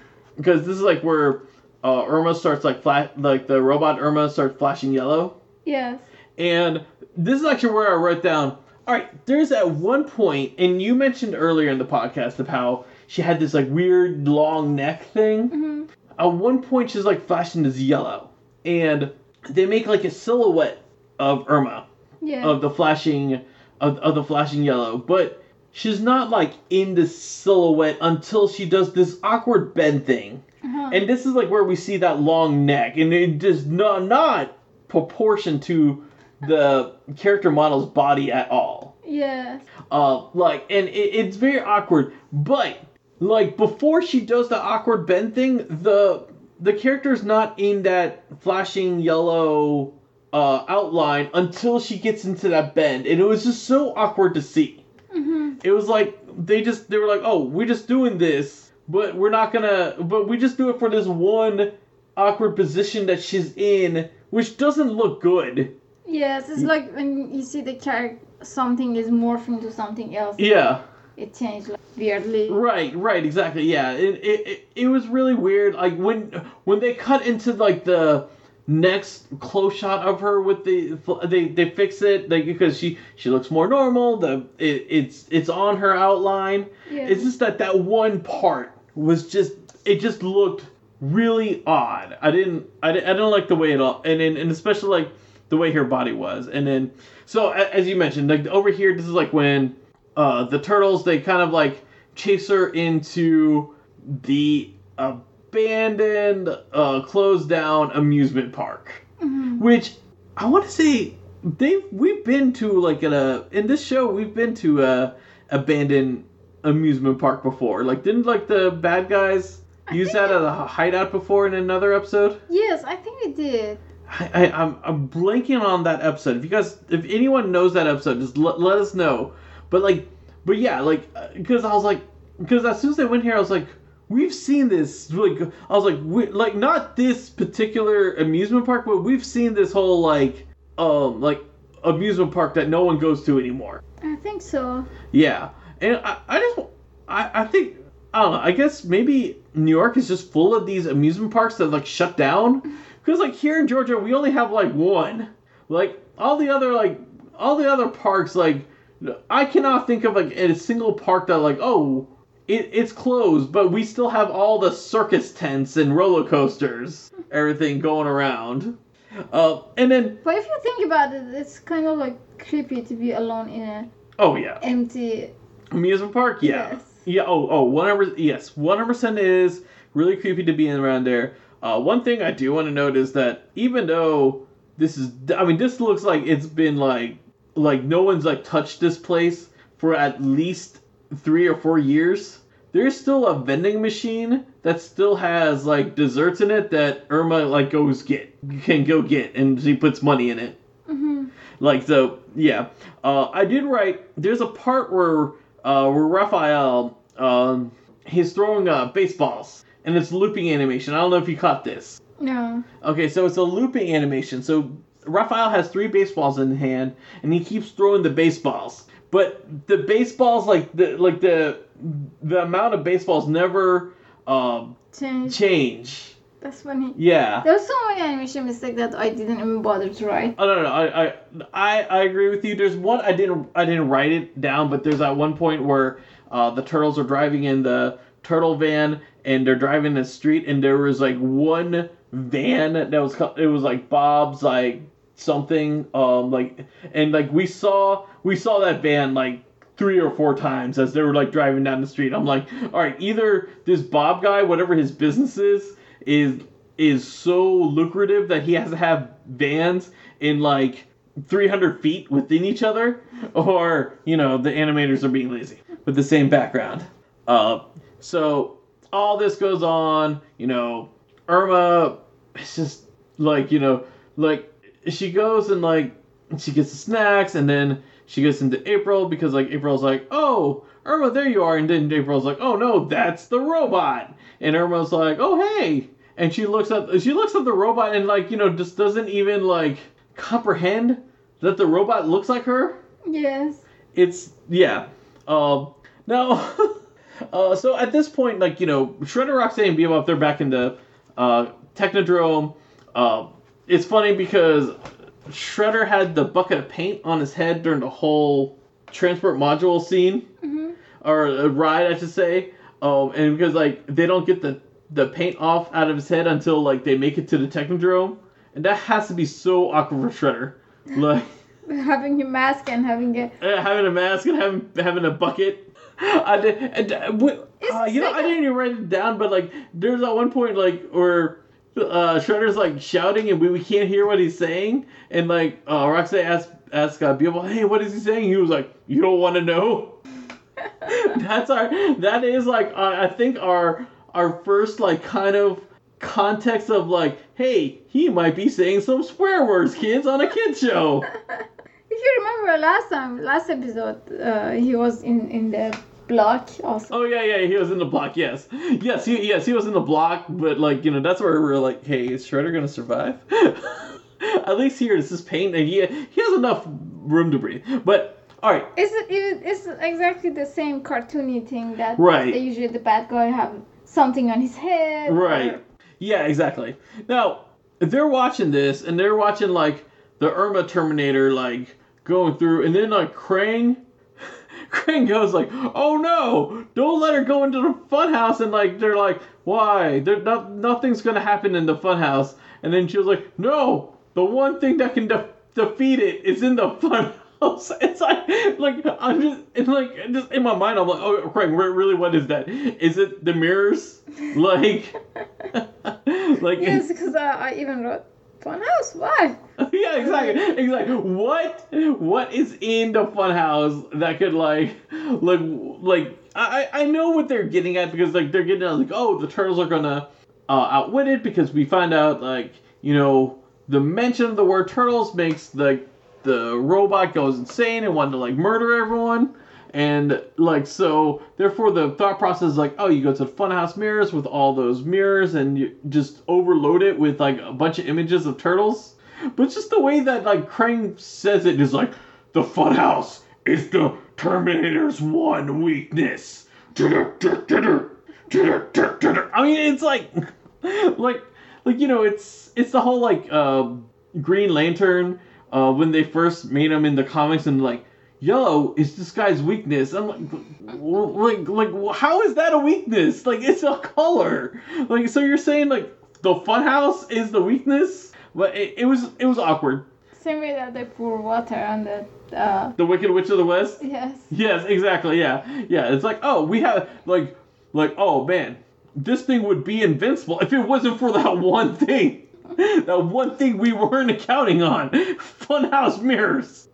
this is, like, where uh, Irma starts like flash, like the robot Irma starts flashing yellow. Yes. And this is actually where I wrote down. All right, there's at one point, and you mentioned earlier in the podcast of how she had this like weird long neck thing. Mm-hmm. At one point, she's like flashing this yellow, and they make like a silhouette of Irma, yeah, of the flashing of, of the flashing yellow, but. She's not, like, in the silhouette until she does this awkward bend thing. Uh-huh. And this is, like, where we see that long neck. And it does not, not proportion to the character model's body at all. Yeah. Uh, like, and it, it's very awkward. But, like, before she does the awkward bend thing, the the character's not in that flashing yellow uh, outline until she gets into that bend. And it was just so awkward to see. Mm-hmm. It was like, they just, they were like, oh, we're just doing this, but we're not gonna, but we just do it for this one awkward position that she's in, which doesn't look good. Yes, it's like when you see the character, something is morphing to something else. Yeah. It changed, like, weirdly. Right, right, exactly, yeah. It, it, it, it was really weird, like, when, when they cut into, like, the... next close shot of her with the they they fix it like because she she looks more normal. The it, it's it's on her outline. Yeah. It's just that that one part was just it just looked really odd. I didn't I didn't, I didn't like the way it all and, and and especially like the way her body was. And then so as you mentioned, like over here, this is like when uh the turtles, they kind of like chase her into the uh. abandoned, uh, closed down amusement park, mm-hmm. which I want to say they we've been to like in a in this show we've been to a abandoned amusement park before. Like, didn't like the bad guys I use that as a hideout before in another episode? Yes, I think it did. I, I I'm I'm blanking on that episode. If you guys, if anyone knows that episode, just let let us know. But like, but yeah, like because I was like because as soon as they went here, I was like. We've seen this, like, I was like, we, like, not this particular amusement park, but we've seen this whole, like, um, like, amusement park that no one goes to anymore. I think so. Yeah. And I, I just, I, I think, I don't know, I guess maybe New York is just full of these amusement parks that, like, shut down. Because, like, here in Georgia, we only have, like, one. Like, all the other, like, all the other parks, like, I cannot think of, like, a single park that, like, oh... It it's closed, but we still have all the circus tents and roller coasters, everything going around. Uh, and then. But if you think about it, it's kind of like creepy to be alone in a. Oh yeah. Empty. Amusement park, yeah. Yes. Yeah. Oh oh. One hundred. Yes. One hundred percent is really creepy to be around there. Uh, one thing I do want to note is that even though this is, I mean, this looks like it's been like like no one's like touched this place for at least. Three or four years, there's still a vending machine that still has like desserts in it that Irma like goes get can go get, and she puts money in it. Mm-hmm. Like so, yeah. Uh, I did write. There's a part where uh, where Raphael um, he's throwing uh, baseballs, and it's looping animation. I don't know if you caught this. No. Okay, so it's a looping animation. So Raphael has three baseballs in hand, and he keeps throwing the baseballs. But the baseballs, like the like the the amount of baseballs never um, change. change. That's funny. Yeah. There's so many animation mistakes that I didn't even bother to write. Oh no no, I I I, I agree with you. There's one I didn't I didn't write it down, but there's that one point where uh, the turtles are driving in the turtle van and they're driving the street, and there was like one van that was it was like Bob's like. Something um like and like we saw we saw that van like three or four times as they were like driving down the street. I'm like, all right, either this Bob guy, whatever his business is, is is so lucrative that he has to have vans in like three hundred feet within each other, or you know the animators are being lazy with the same background. Uh, so all this goes on, you know, Irma. It's just like you know like. She goes and, like, she gets the snacks, and then she gets into April because, like, April's like, oh, Irma, there you are. And then April's like, oh, no, that's the robot. And Irma's like, oh, hey. And she looks at, she looks at the robot and, like, you know, just doesn't even, like, comprehend that the robot looks like her. Yes. It's, yeah. Um, now, uh, so at this point, like, you know, Shredder, Roxanne, and Bebop, they're back in the uh, Technodrome. Uh, it's funny because Shredder had the bucket of paint on his head during the whole transport module scene, mm-hmm. or uh, ride, I should say. Um, and because like they don't get the the paint off out of his head until like they make it to the Technodrome, and that has to be so awkward for Shredder, like having your mask and having it, uh, having a mask and having having a bucket. I did, I, we, uh, you know, I didn't even write it down, but like there's at one point like where uh, Shredder's like shouting and we, we can't hear what he's saying, and like uh, Roxanne asked asked uh, Beelzebub, hey, what is he saying? He was like, you don't want to know. That's our that is like uh, I think our our first like kind of context of like, hey, he might be saying some swear words, kids, on a kid show. If you remember last time, last episode, uh, he was in, in the block also. Oh yeah, yeah, he was in the block. Yes, yes, he yes he was in the block. But like you know, that's where we were like, hey, is Shredder gonna survive? At least here, it's just paint, and he he has enough room to breathe. But all right, it's it, it's exactly the same cartoony thing that right. usually the bad guy have something on his head. Right. Or... Yeah, exactly. Now they're watching this, and they're watching like the Irma Terminator, like. Going through, and then like Krang, Krang goes like, "Oh no! Don't let her go into the funhouse!" And like they're like, "Why? They're not, nothing's gonna happen in the funhouse." And then she was like, "No! The one thing that can de- defeat it is in the funhouse." It's like, like I'm just, it's like just in my mind, I'm like, "Oh, Krang, really? What is that? Is it the mirrors?" Like, like yes, because uh, I even wrote. Funhouse? Why? Yeah, exactly. Exactly. What? What is in the funhouse that could like, like, like? I I know what they're getting at because like they're getting at like, oh, the turtles are gonna uh, outwit it because we find out like you know the mention of the word turtles makes like the robot goes insane and wanted to like murder everyone and like so therefore the thought process is like, oh, you go to the funhouse mirrors with all those mirrors and you just overload it with like a bunch of images of turtles. But just the way that like Krang says it is like, the funhouse is the Terminator's one weakness. I mean, it's like like like you know it's it's the whole like uh, Green Lantern uh, when they first made him in the comics and like yellow is this guy's weakness. I'm like, like, like, how is that a weakness? Like, it's a color. Like, so you're saying like the funhouse is the weakness? But it, it was, it was awkward. Same way that they pour water on the. Uh... The Wicked Witch of the West. Yes. Yes, exactly. Yeah, yeah. It's like, oh, we have like, like, oh man, this thing would be invincible if it wasn't for that one thing. That one thing we weren't counting on. Funhouse mirrors.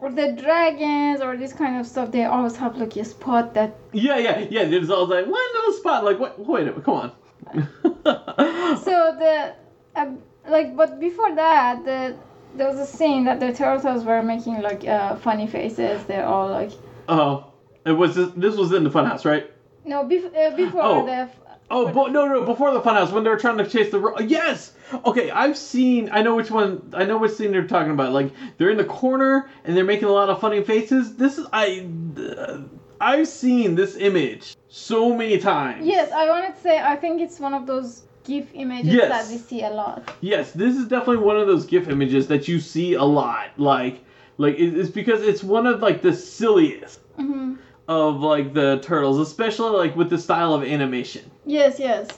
Or the dragons, or this kind of stuff, they always have like a spot that. Yeah, yeah, yeah. There's always like one little spot. Like, wait, wait a minute, come on. So the, uh, like, but before that, the there was a scene that the turtles were making like uh, funny faces. They're all like. Oh, it was this, this was in the funhouse, right? No, bef- uh, before oh. the. Oh, but no, no, before the funhouse when they were trying to chase the ro- yes. Okay, I've seen. I know which one. I know which scene they're talking about. Like they're in the corner and they're making a lot of funny faces. This is I. Uh, I've seen this image so many times. Yes, I wanted to say. I think it's one of those GIF images yes. that we see a lot. Yes, this is definitely one of those GIF images that you see a lot. Like, like it's because it's one of like the silliest. Mm-hmm. Of like the turtles, especially like with the style of animation. Yes, yes.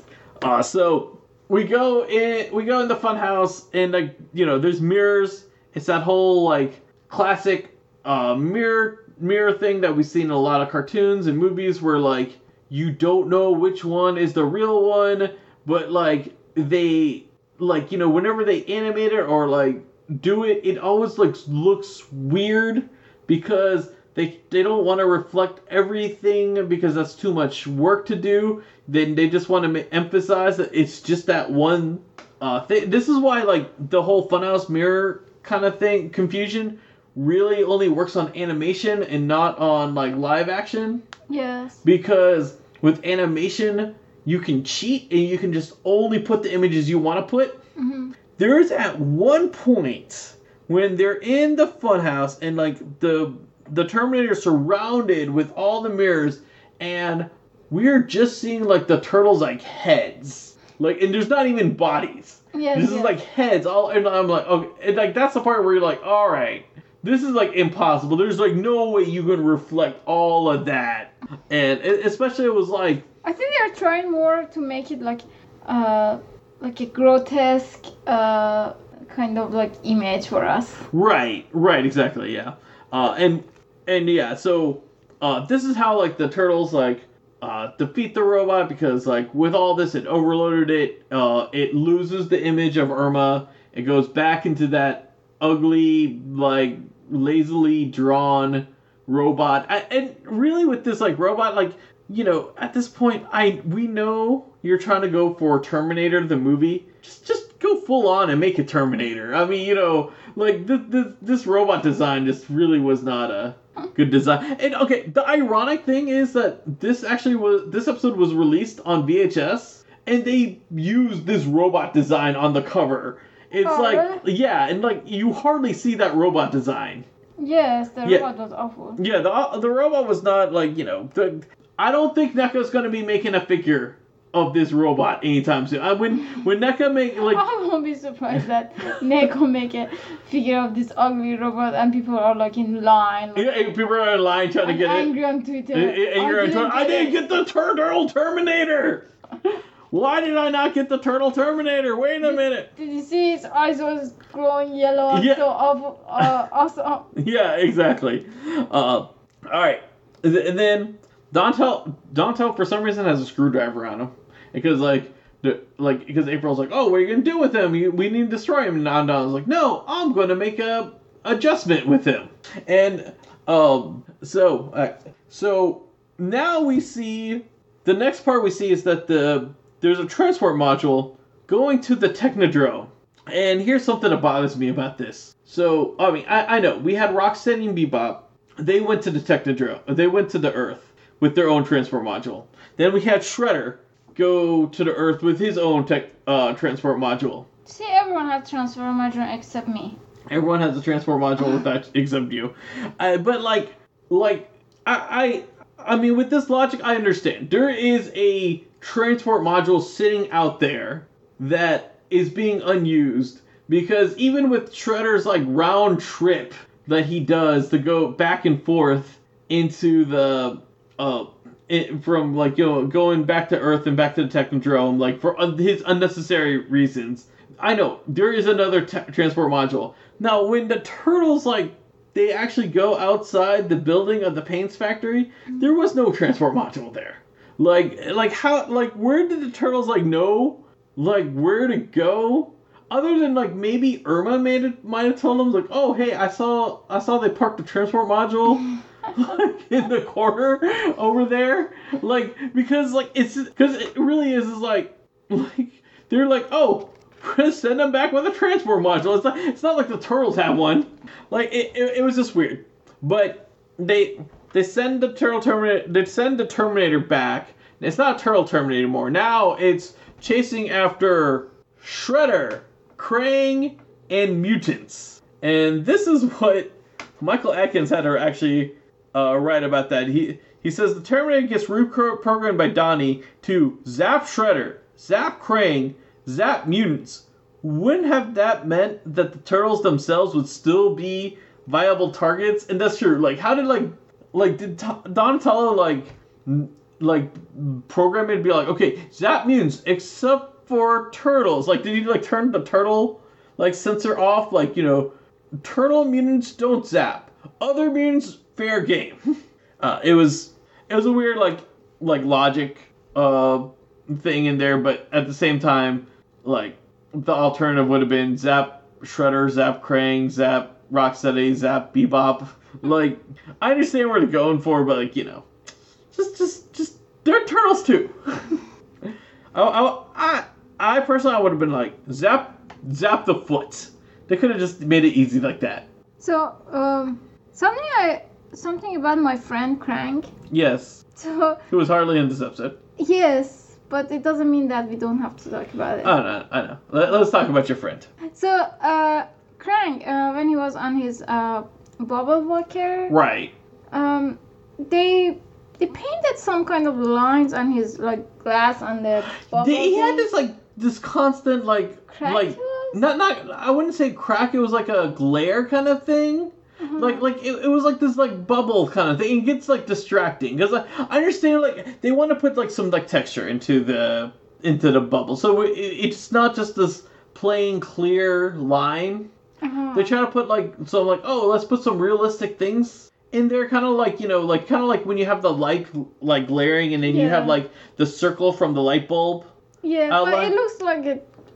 Uh, so we go in, we go in the funhouse, and like you know, there's mirrors. It's that whole like classic uh, mirror mirror thing that we've seen in a lot of cartoons and movies, where like you don't know which one is the real one, but like they like you know whenever they animate it or like do it, it always looks looks weird because. They they don't want to reflect everything because that's too much work to do. Then they just want to emphasize that it's just that one uh, thing. This is why like the whole funhouse mirror kind of thing confusion really only works on animation and not on like live action. Yes. Because with animation you can cheat and you can just only put the images you want to put. Mm-hmm. There is at one point when they're in the funhouse and like the The Terminator surrounded with all the mirrors, and we're just seeing like the turtles like heads. Like, and there's not even bodies. Yeah, this yeah. is like heads all, and I'm like, okay, and like that's the part where you're like, all right, this is like impossible. There's like no way you can reflect all of that, and it, especially it was like. I think they are trying more to make it like, uh, like a grotesque, uh, kind of like image for us. Right, right, exactly, yeah, uh, and and yeah, so uh, this is how like the turtles like. Uh, defeat the robot because, like, with all this, it overloaded it. Uh, it loses the image of Irma. It goes back into that ugly, like, lazily drawn robot. I, and really, with this, like, robot, like, you know, at this point, I we know you're trying to go for Terminator the movie. Just, just go full on and make it Terminator. I mean, you know, like this, this, this robot design just really was not a. Good design. And okay, the ironic thing is that this actually was this episode was released on V H S, and they used this robot design on the cover. It's oh, like really? yeah, and like you hardly see that robot design. Yes, the yeah. robot was awful. Yeah, the the robot was not like you know. The, I don't think NECA's gonna be making a figure of this robot anytime soon. I when when NECA make like I won't be surprised that NECA make a figure of this ugly robot and people are like in line. Like, yeah, people are in line trying I'm to get angry it. Angry on Twitter. And, and you're on Twitter. I didn't get the Turtle Terminator. Why did I not get the Turtle Terminator? Wait a did, minute. Did you see his eyes was glowing yellow? Yeah. So awful, uh, awesome. Yeah, exactly. Uh, all right, and then Dontel Dontel for some reason has a screwdriver on him. Because, like, the, like, because April's like, oh, what are you going to do with him? You, we need to destroy him. And Anda's like, no, I'm going to make a adjustment with him. And um, so uh, so now we see, the next part we see is that the there's a transport module going to the Technodrome. And here's something that bothers me about this. So, I mean, I, I know, we had Rocksteady and Bebop. They went to the Technodrome. They went to the Earth with their own transport module. Then we had Shredder. Go to the Earth with his own tech uh, transport module. See, everyone has transport module except me. Everyone has a transport module with that except you. Uh, but like, like I, I, I mean, with this logic, I understand. There is a transport module sitting out there that is being unused because even with Shredder's like round trip that he does to go back and forth into the uh. It, from, like, you know, going back to Earth and back to the Technodrome, like, for un- his unnecessary reasons. I know, there is another te- transport module. Now, when the Turtles, like, they actually go outside the building of the Paints Factory, there was no transport module there. Like, like, how, like, where did the Turtles, like, know, like, where to go? Other than, like, maybe Irma made it, might have told them, like, oh, hey, I saw, I saw they parked the transport module. Like in the corner over there, like because like it's because it really is is like like they're like oh send them back with a transport module. It's like it's not like the Turtles have one. Like it, it, it was just weird. But they they send the turtle terminator they send the Terminator back. It's not a Turtle Terminator anymore. Now it's chasing after Shredder, Krang, and mutants. And this is what Michael Atkins had her actually. Uh, right about that. He he says the Terminator gets reprogrammed by Donnie to zap Shredder, zap Krang, zap mutants. Wouldn't have that meant that the Turtles themselves would still be viable targets? And that's true. Like, how did like like did T- Donatello like like program it to be like okay zap mutants except for Turtles? Like, did he like turn the turtle like sensor off? Like, you know, turtle mutants don't zap. Other mutants. Fair game. Uh, it was it was a weird like like logic uh, thing in there, but at the same time, like the alternative would have been zap Shredder, zap Krang, zap Rocksteady, zap Bebop. Like, I understand where they're going for, but like you know, just just just they're turtles too. I, I I personally I would have been like zap zap the foot. They could have just made it easy like that. So um something I. Something about my friend Krang. Yes. So, who was hardly in this episode. Yes, but it doesn't mean that we don't have to talk about it. I know, I know. Let, let's talk about your friend. So, uh, Krang, uh, when he was on his uh, bubble walker, right? Um, they they painted some kind of lines on his like glass on the bubble. They, he had this like this constant like crack like not not I wouldn't say crack. It was like a glare kind of thing. Mm-hmm. Like, like it, it was like this, like, bubble kind of thing. It gets, like, distracting. Because like, I understand, like, they want to put, like, some, like, texture into the into the bubble. So it, it's not just this plain, clear line. Uh-huh. They try to put, like, some, like, oh, let's put some realistic things in there. Kind of like, you know, like, kind of like when you have the light, like, glaring. And then yeah. you have, like, the circle from the light bulb. Yeah, outline. But it looks like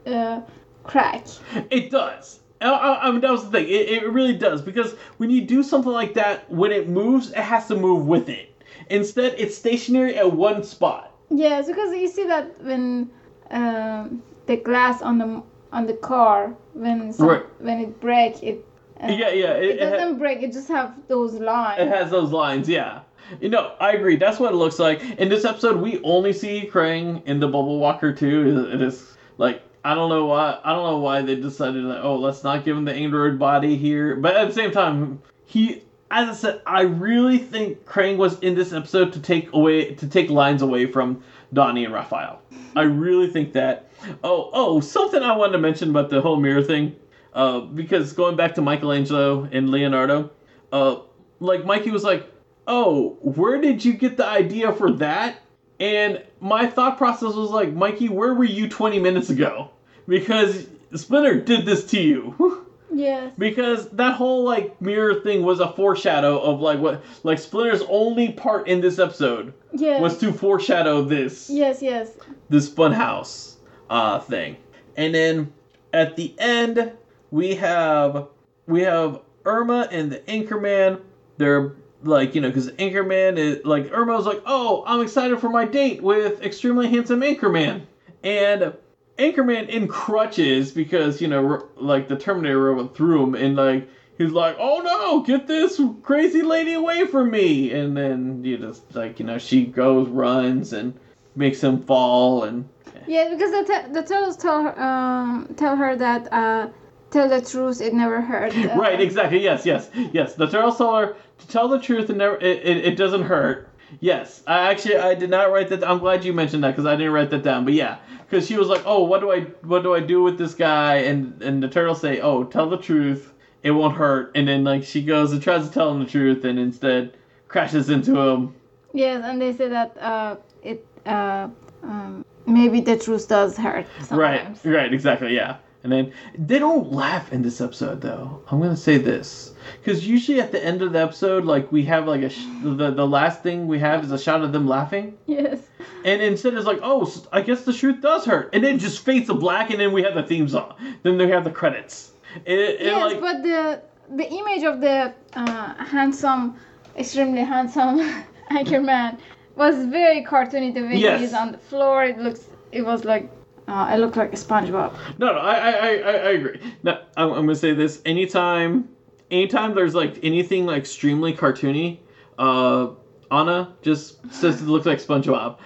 a uh, crack. It does. I, I mean, that was the thing. It, it really does. Because when you do something like that, when it moves, it has to move with it. Instead, it's stationary at one spot. Yes, because you see that when um, the glass on the on the car, when some, right. when it breaks, it, uh, yeah, yeah, it, it doesn't it ha- break. It just has those lines. It has those lines, yeah. You know, I agree. That's what it looks like. In this episode, we only see Krang in the Bubble Walker too. It is, like... I don't know why. I don't know why they decided that. Oh, let's not give him the android body here. But at the same time, he, as I said, I really think Krang was in this episode to take away to take lines away from Donnie and Raphael. I really think that. Oh, oh, something I wanted to mention about the whole mirror thing, uh, because going back to Michelangelo and Leonardo, uh, like Mikey was like, "Oh, where did you get the idea for that?" And my thought process was like, Mikey, where were you twenty minutes ago? Because Splinter did this to you. Yes. Because that whole, like, mirror thing was a foreshadow of, like, what... Like, Splinter's only part in this episode yes. was to foreshadow this... Yes, yes. This Funhouse uh, thing. And then, at the end, we have... We have Irma and the Anchorman. They're... Like, you know, because Anchorman is, like, Irma was like, oh, I'm excited for my date with extremely handsome Anchorman. And Anchorman in crutches because, you know, like, the Terminator robot threw him. And, like, he's like, oh, no, get this crazy lady away from me. And then you just, like, you know, she goes, runs, and makes him fall. And yeah, because the, t- the turtles tell her, um, tell her that, uh, tell the truth, it never hurt. Uh, right, exactly, yes, yes, yes. The turtles tell her... To tell the truth, it, never, it, it, it doesn't hurt. Yes. I actually, I did not write that. I'm glad you mentioned that because I didn't write that down. But yeah, because she was like, oh, what do I what do I do with this guy? And and the turtles say, oh, tell the truth. It won't hurt. And then, like, she goes and tries to tell him the truth and instead crashes into him. Yes, and they say that uh, it uh, um, maybe the truth does hurt sometimes. Right, right, exactly, yeah. And then, they don't laugh in this episode, though. I'm going to say this. Because usually at the end of the episode, like, we have, like, a sh- the, the last thing we have is a shot of them laughing. Yes. And instead it's like, oh, I guess the truth does hurt. And then it just fades to black, and then we have the theme song. Then we have the credits. It, yes, it, like... but the the image of the uh, handsome, extremely handsome Anchorman was very cartoony. The way yes. he's on the floor, it looks, it was like... Uh, I look like a SpongeBob. No, no, I, I, I, I agree. No, I'm, I'm gonna say this. Anytime, anytime there's like anything like extremely cartoony, uh, Anna just says it looks like SpongeBob.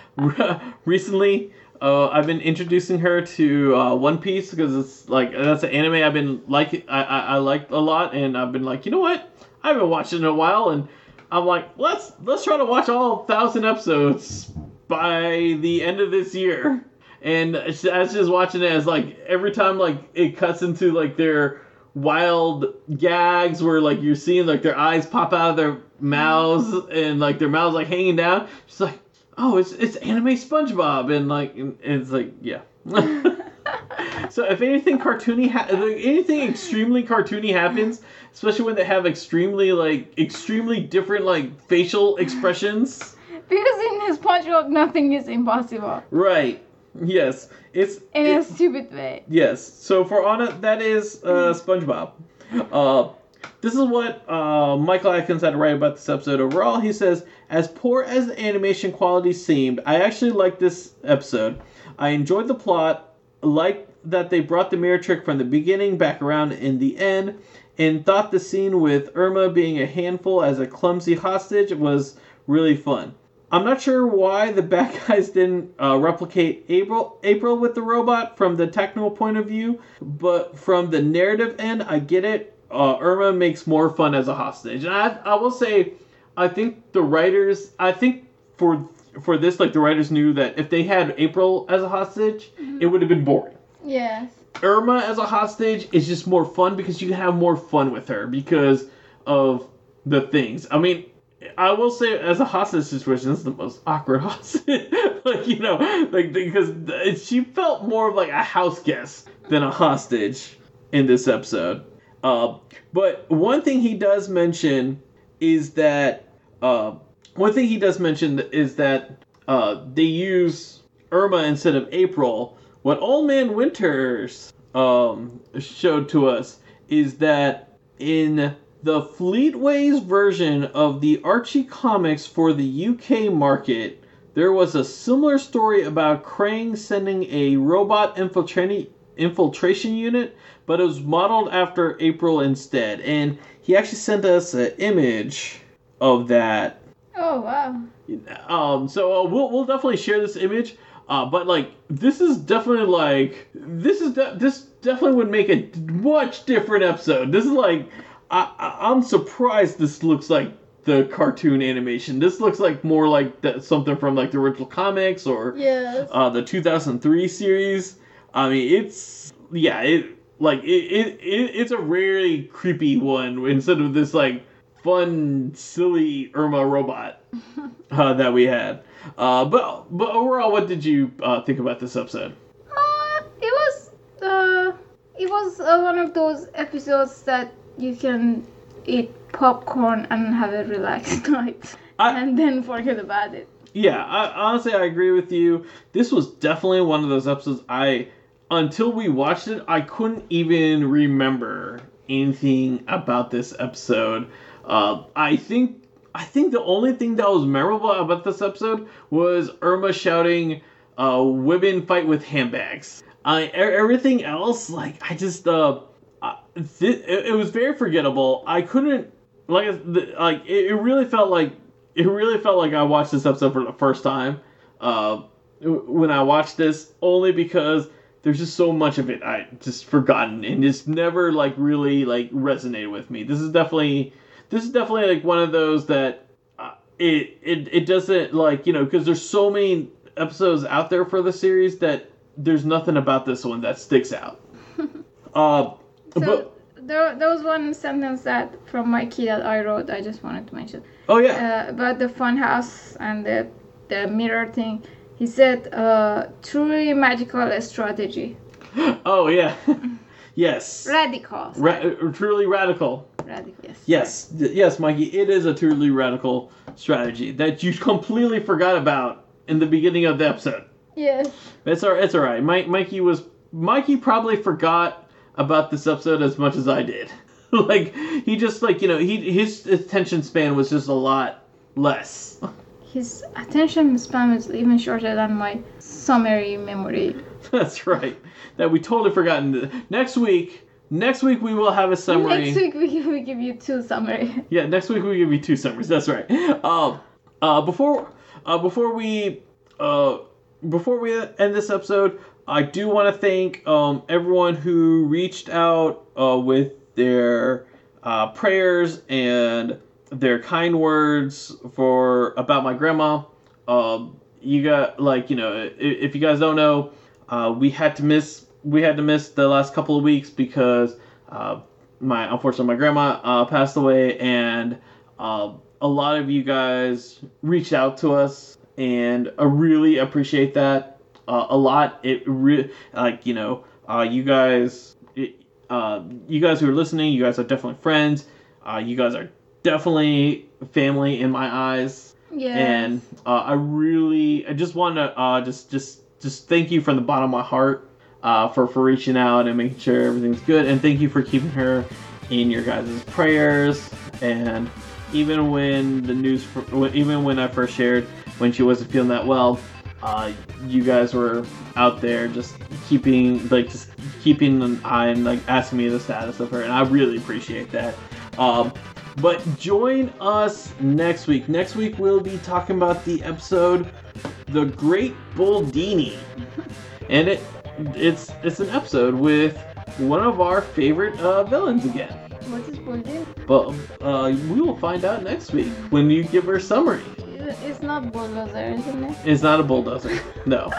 Recently, uh, I've been introducing her to uh, One Piece because it's like that's an anime I've been like I, I, I liked a lot, and I've been like, you know what? I haven't watched it in a while, and I'm like, let's let's try to watch all thousand episodes by the end of this year. And I was just watching it as, like, every time, like, it cuts into, like, their wild gags where, like, you're seeing, like, their eyes pop out of their mouths and, like, their mouths, like, hanging down. She's like, oh, it's it's anime SpongeBob. And, like, and it's like, yeah. So if anything cartoony, ha- if anything extremely cartoony happens, especially when they have extremely, like, extremely different, like, facial expressions. Because in his SpongeBob, nothing is impossible. Right. Yes, it's... In it, a stupid way. Yes, so for Anna, that is uh, SpongeBob. Uh, this is what uh, Michael Atkins had to write about this episode overall. He says, as poor as the animation quality seemed, I actually liked this episode. I enjoyed the plot, liked that they brought the mirror trick from the beginning back around in the end, and thought the scene with Irma being a handful as a clumsy hostage was really fun. I'm not sure why the bad guys didn't uh, replicate April, April with the robot from the technical point of view, but from the narrative end, I get it. Uh, Irma makes more fun as a hostage. And I, I will say, I think the writers, I think for for this, like the writers knew that if they had April as a hostage, mm-hmm. mm-hmm. it would have been boring. Yes. Irma as a hostage is just more fun because you have more fun with her because of the things. I mean, I will say as a hostage situation, this is the most awkward hostage. Like, you know, like because she felt more of like a house guest than a hostage in this episode. Uh, but one thing he does mention is that uh, one thing he does mention is that uh, they use Irma instead of April. What Old Man Winters um, showed to us is that in the Fleetways version of the Archie comics for the U K market, there was a similar story about Krang sending a robot infiltrating infiltration unit, but it was modeled after April instead. And he actually sent us an image of that. Oh, wow. Um, so uh, we'll we'll definitely share this image. Uh, but, like, this is definitely, like, this is de- this definitely would make a much different episode. This is, like, I, I- I'm surprised this looks like the cartoon animation. This looks like more like the, something from, like, the original comics or yes. uh, the two thousand three series. I mean, it's, yeah, it like, it, it, it it's a really creepy one instead of this, like, fun, silly Irma robot uh, that we had. Uh, but but overall, what did you uh, think about this episode? Uh, it was uh, it was uh, one of those episodes that you can eat popcorn and have a relaxed night, I, and then forget about it. Yeah, I, honestly, I agree with you. This was definitely one of those episodes I, until we watched it, I couldn't even remember anything about this episode. Uh, I think. I think the only thing that was memorable about this episode was Irma shouting, uh, women fight with handbags. I, everything else, like, I just, uh, I, th- it was very forgettable. I couldn't, like, like it, it really felt like, it really felt like I watched this episode for the first time, uh, when I watched this, only because there's just so much of it I just forgotten and just never, like, really, like, resonated with me. This is definitely... This is definitely, like, one of those that uh, it, it it doesn't, like, you know, because there's so many episodes out there for the series that there's nothing about this one that sticks out. uh, so, but, there, there was one sentence that, from Mikey that I wrote, I just wanted to mention. Oh, yeah. Uh, about the fun house and the, the mirror thing. He said, uh, truly magical strategy. Oh, yeah. Yes. Radical. Ra- truly radical. Radical. Yes. Yes. Yes, Mikey, it is a truly radical strategy that you completely forgot about in the beginning of the episode. Yes. It's all, it's all right. Mike, Mikey was Mikey probably forgot about this episode as much as I did. Like, he just, like, you know, he his attention span was just a lot less. His attention span was even shorter than my summary memory. That's right. That we totally forgotten. Next week... Next week we will have a summary. Next week we, we give you two summaries. Yeah, next week we give you two summaries. That's right. Um, uh, before, uh, before we, uh, before we end this episode, I do want to thank um everyone who reached out uh with their uh prayers and their kind words for about my grandma. Um, you got like you know if, if you guys don't know, uh, we had to miss. We had to miss the last couple of weeks because, uh, my unfortunately my grandma uh, passed away, and uh, a lot of you guys reached out to us, and I really appreciate that uh, a lot. It re- like you know, uh, you guys, it, uh, you guys who are listening, you guys are definitely friends. Uh, you guys are definitely family in my eyes. Yeah. And uh, I really, I just want to uh, just just just thank you from the bottom of my heart. Uh, for, for reaching out and making sure everything's good. And thank you for keeping her in your guys' prayers. And even when the news, even when I first shared, when she wasn't feeling that well, uh, you guys were out there just keeping, like, just keeping an eye and, like, asking me the status of her. And I really appreciate that. Um, but join us next week. Next week, we'll be talking about the episode, The Great Boldini. And it... It's it's an episode with one of our favorite uh, villains again. What does Boldini? But uh, we will find out next week when you give her summary. It's not bulldozer, isn't it? It's not a bulldozer. No.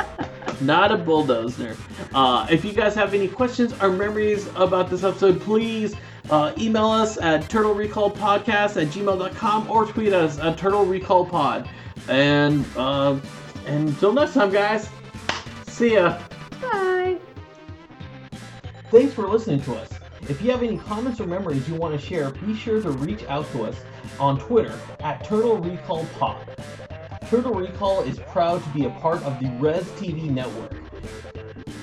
not a bulldozer. Uh, if you guys have any questions or memories about this episode, please uh, email us at turtle recall podcast at gmail dot com or tweet us at turtle recall pod. And uh, until next time, guys, see ya. Bye. Thanks for listening to us. If you have any comments or memories you want to share, be sure to reach out to us on Twitter at turtle recall pod. Turtle Recall is proud to be a part of the Res T V network.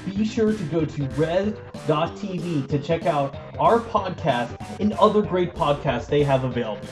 Be sure to go to res dot t v to check out our podcast and other great podcasts they have available.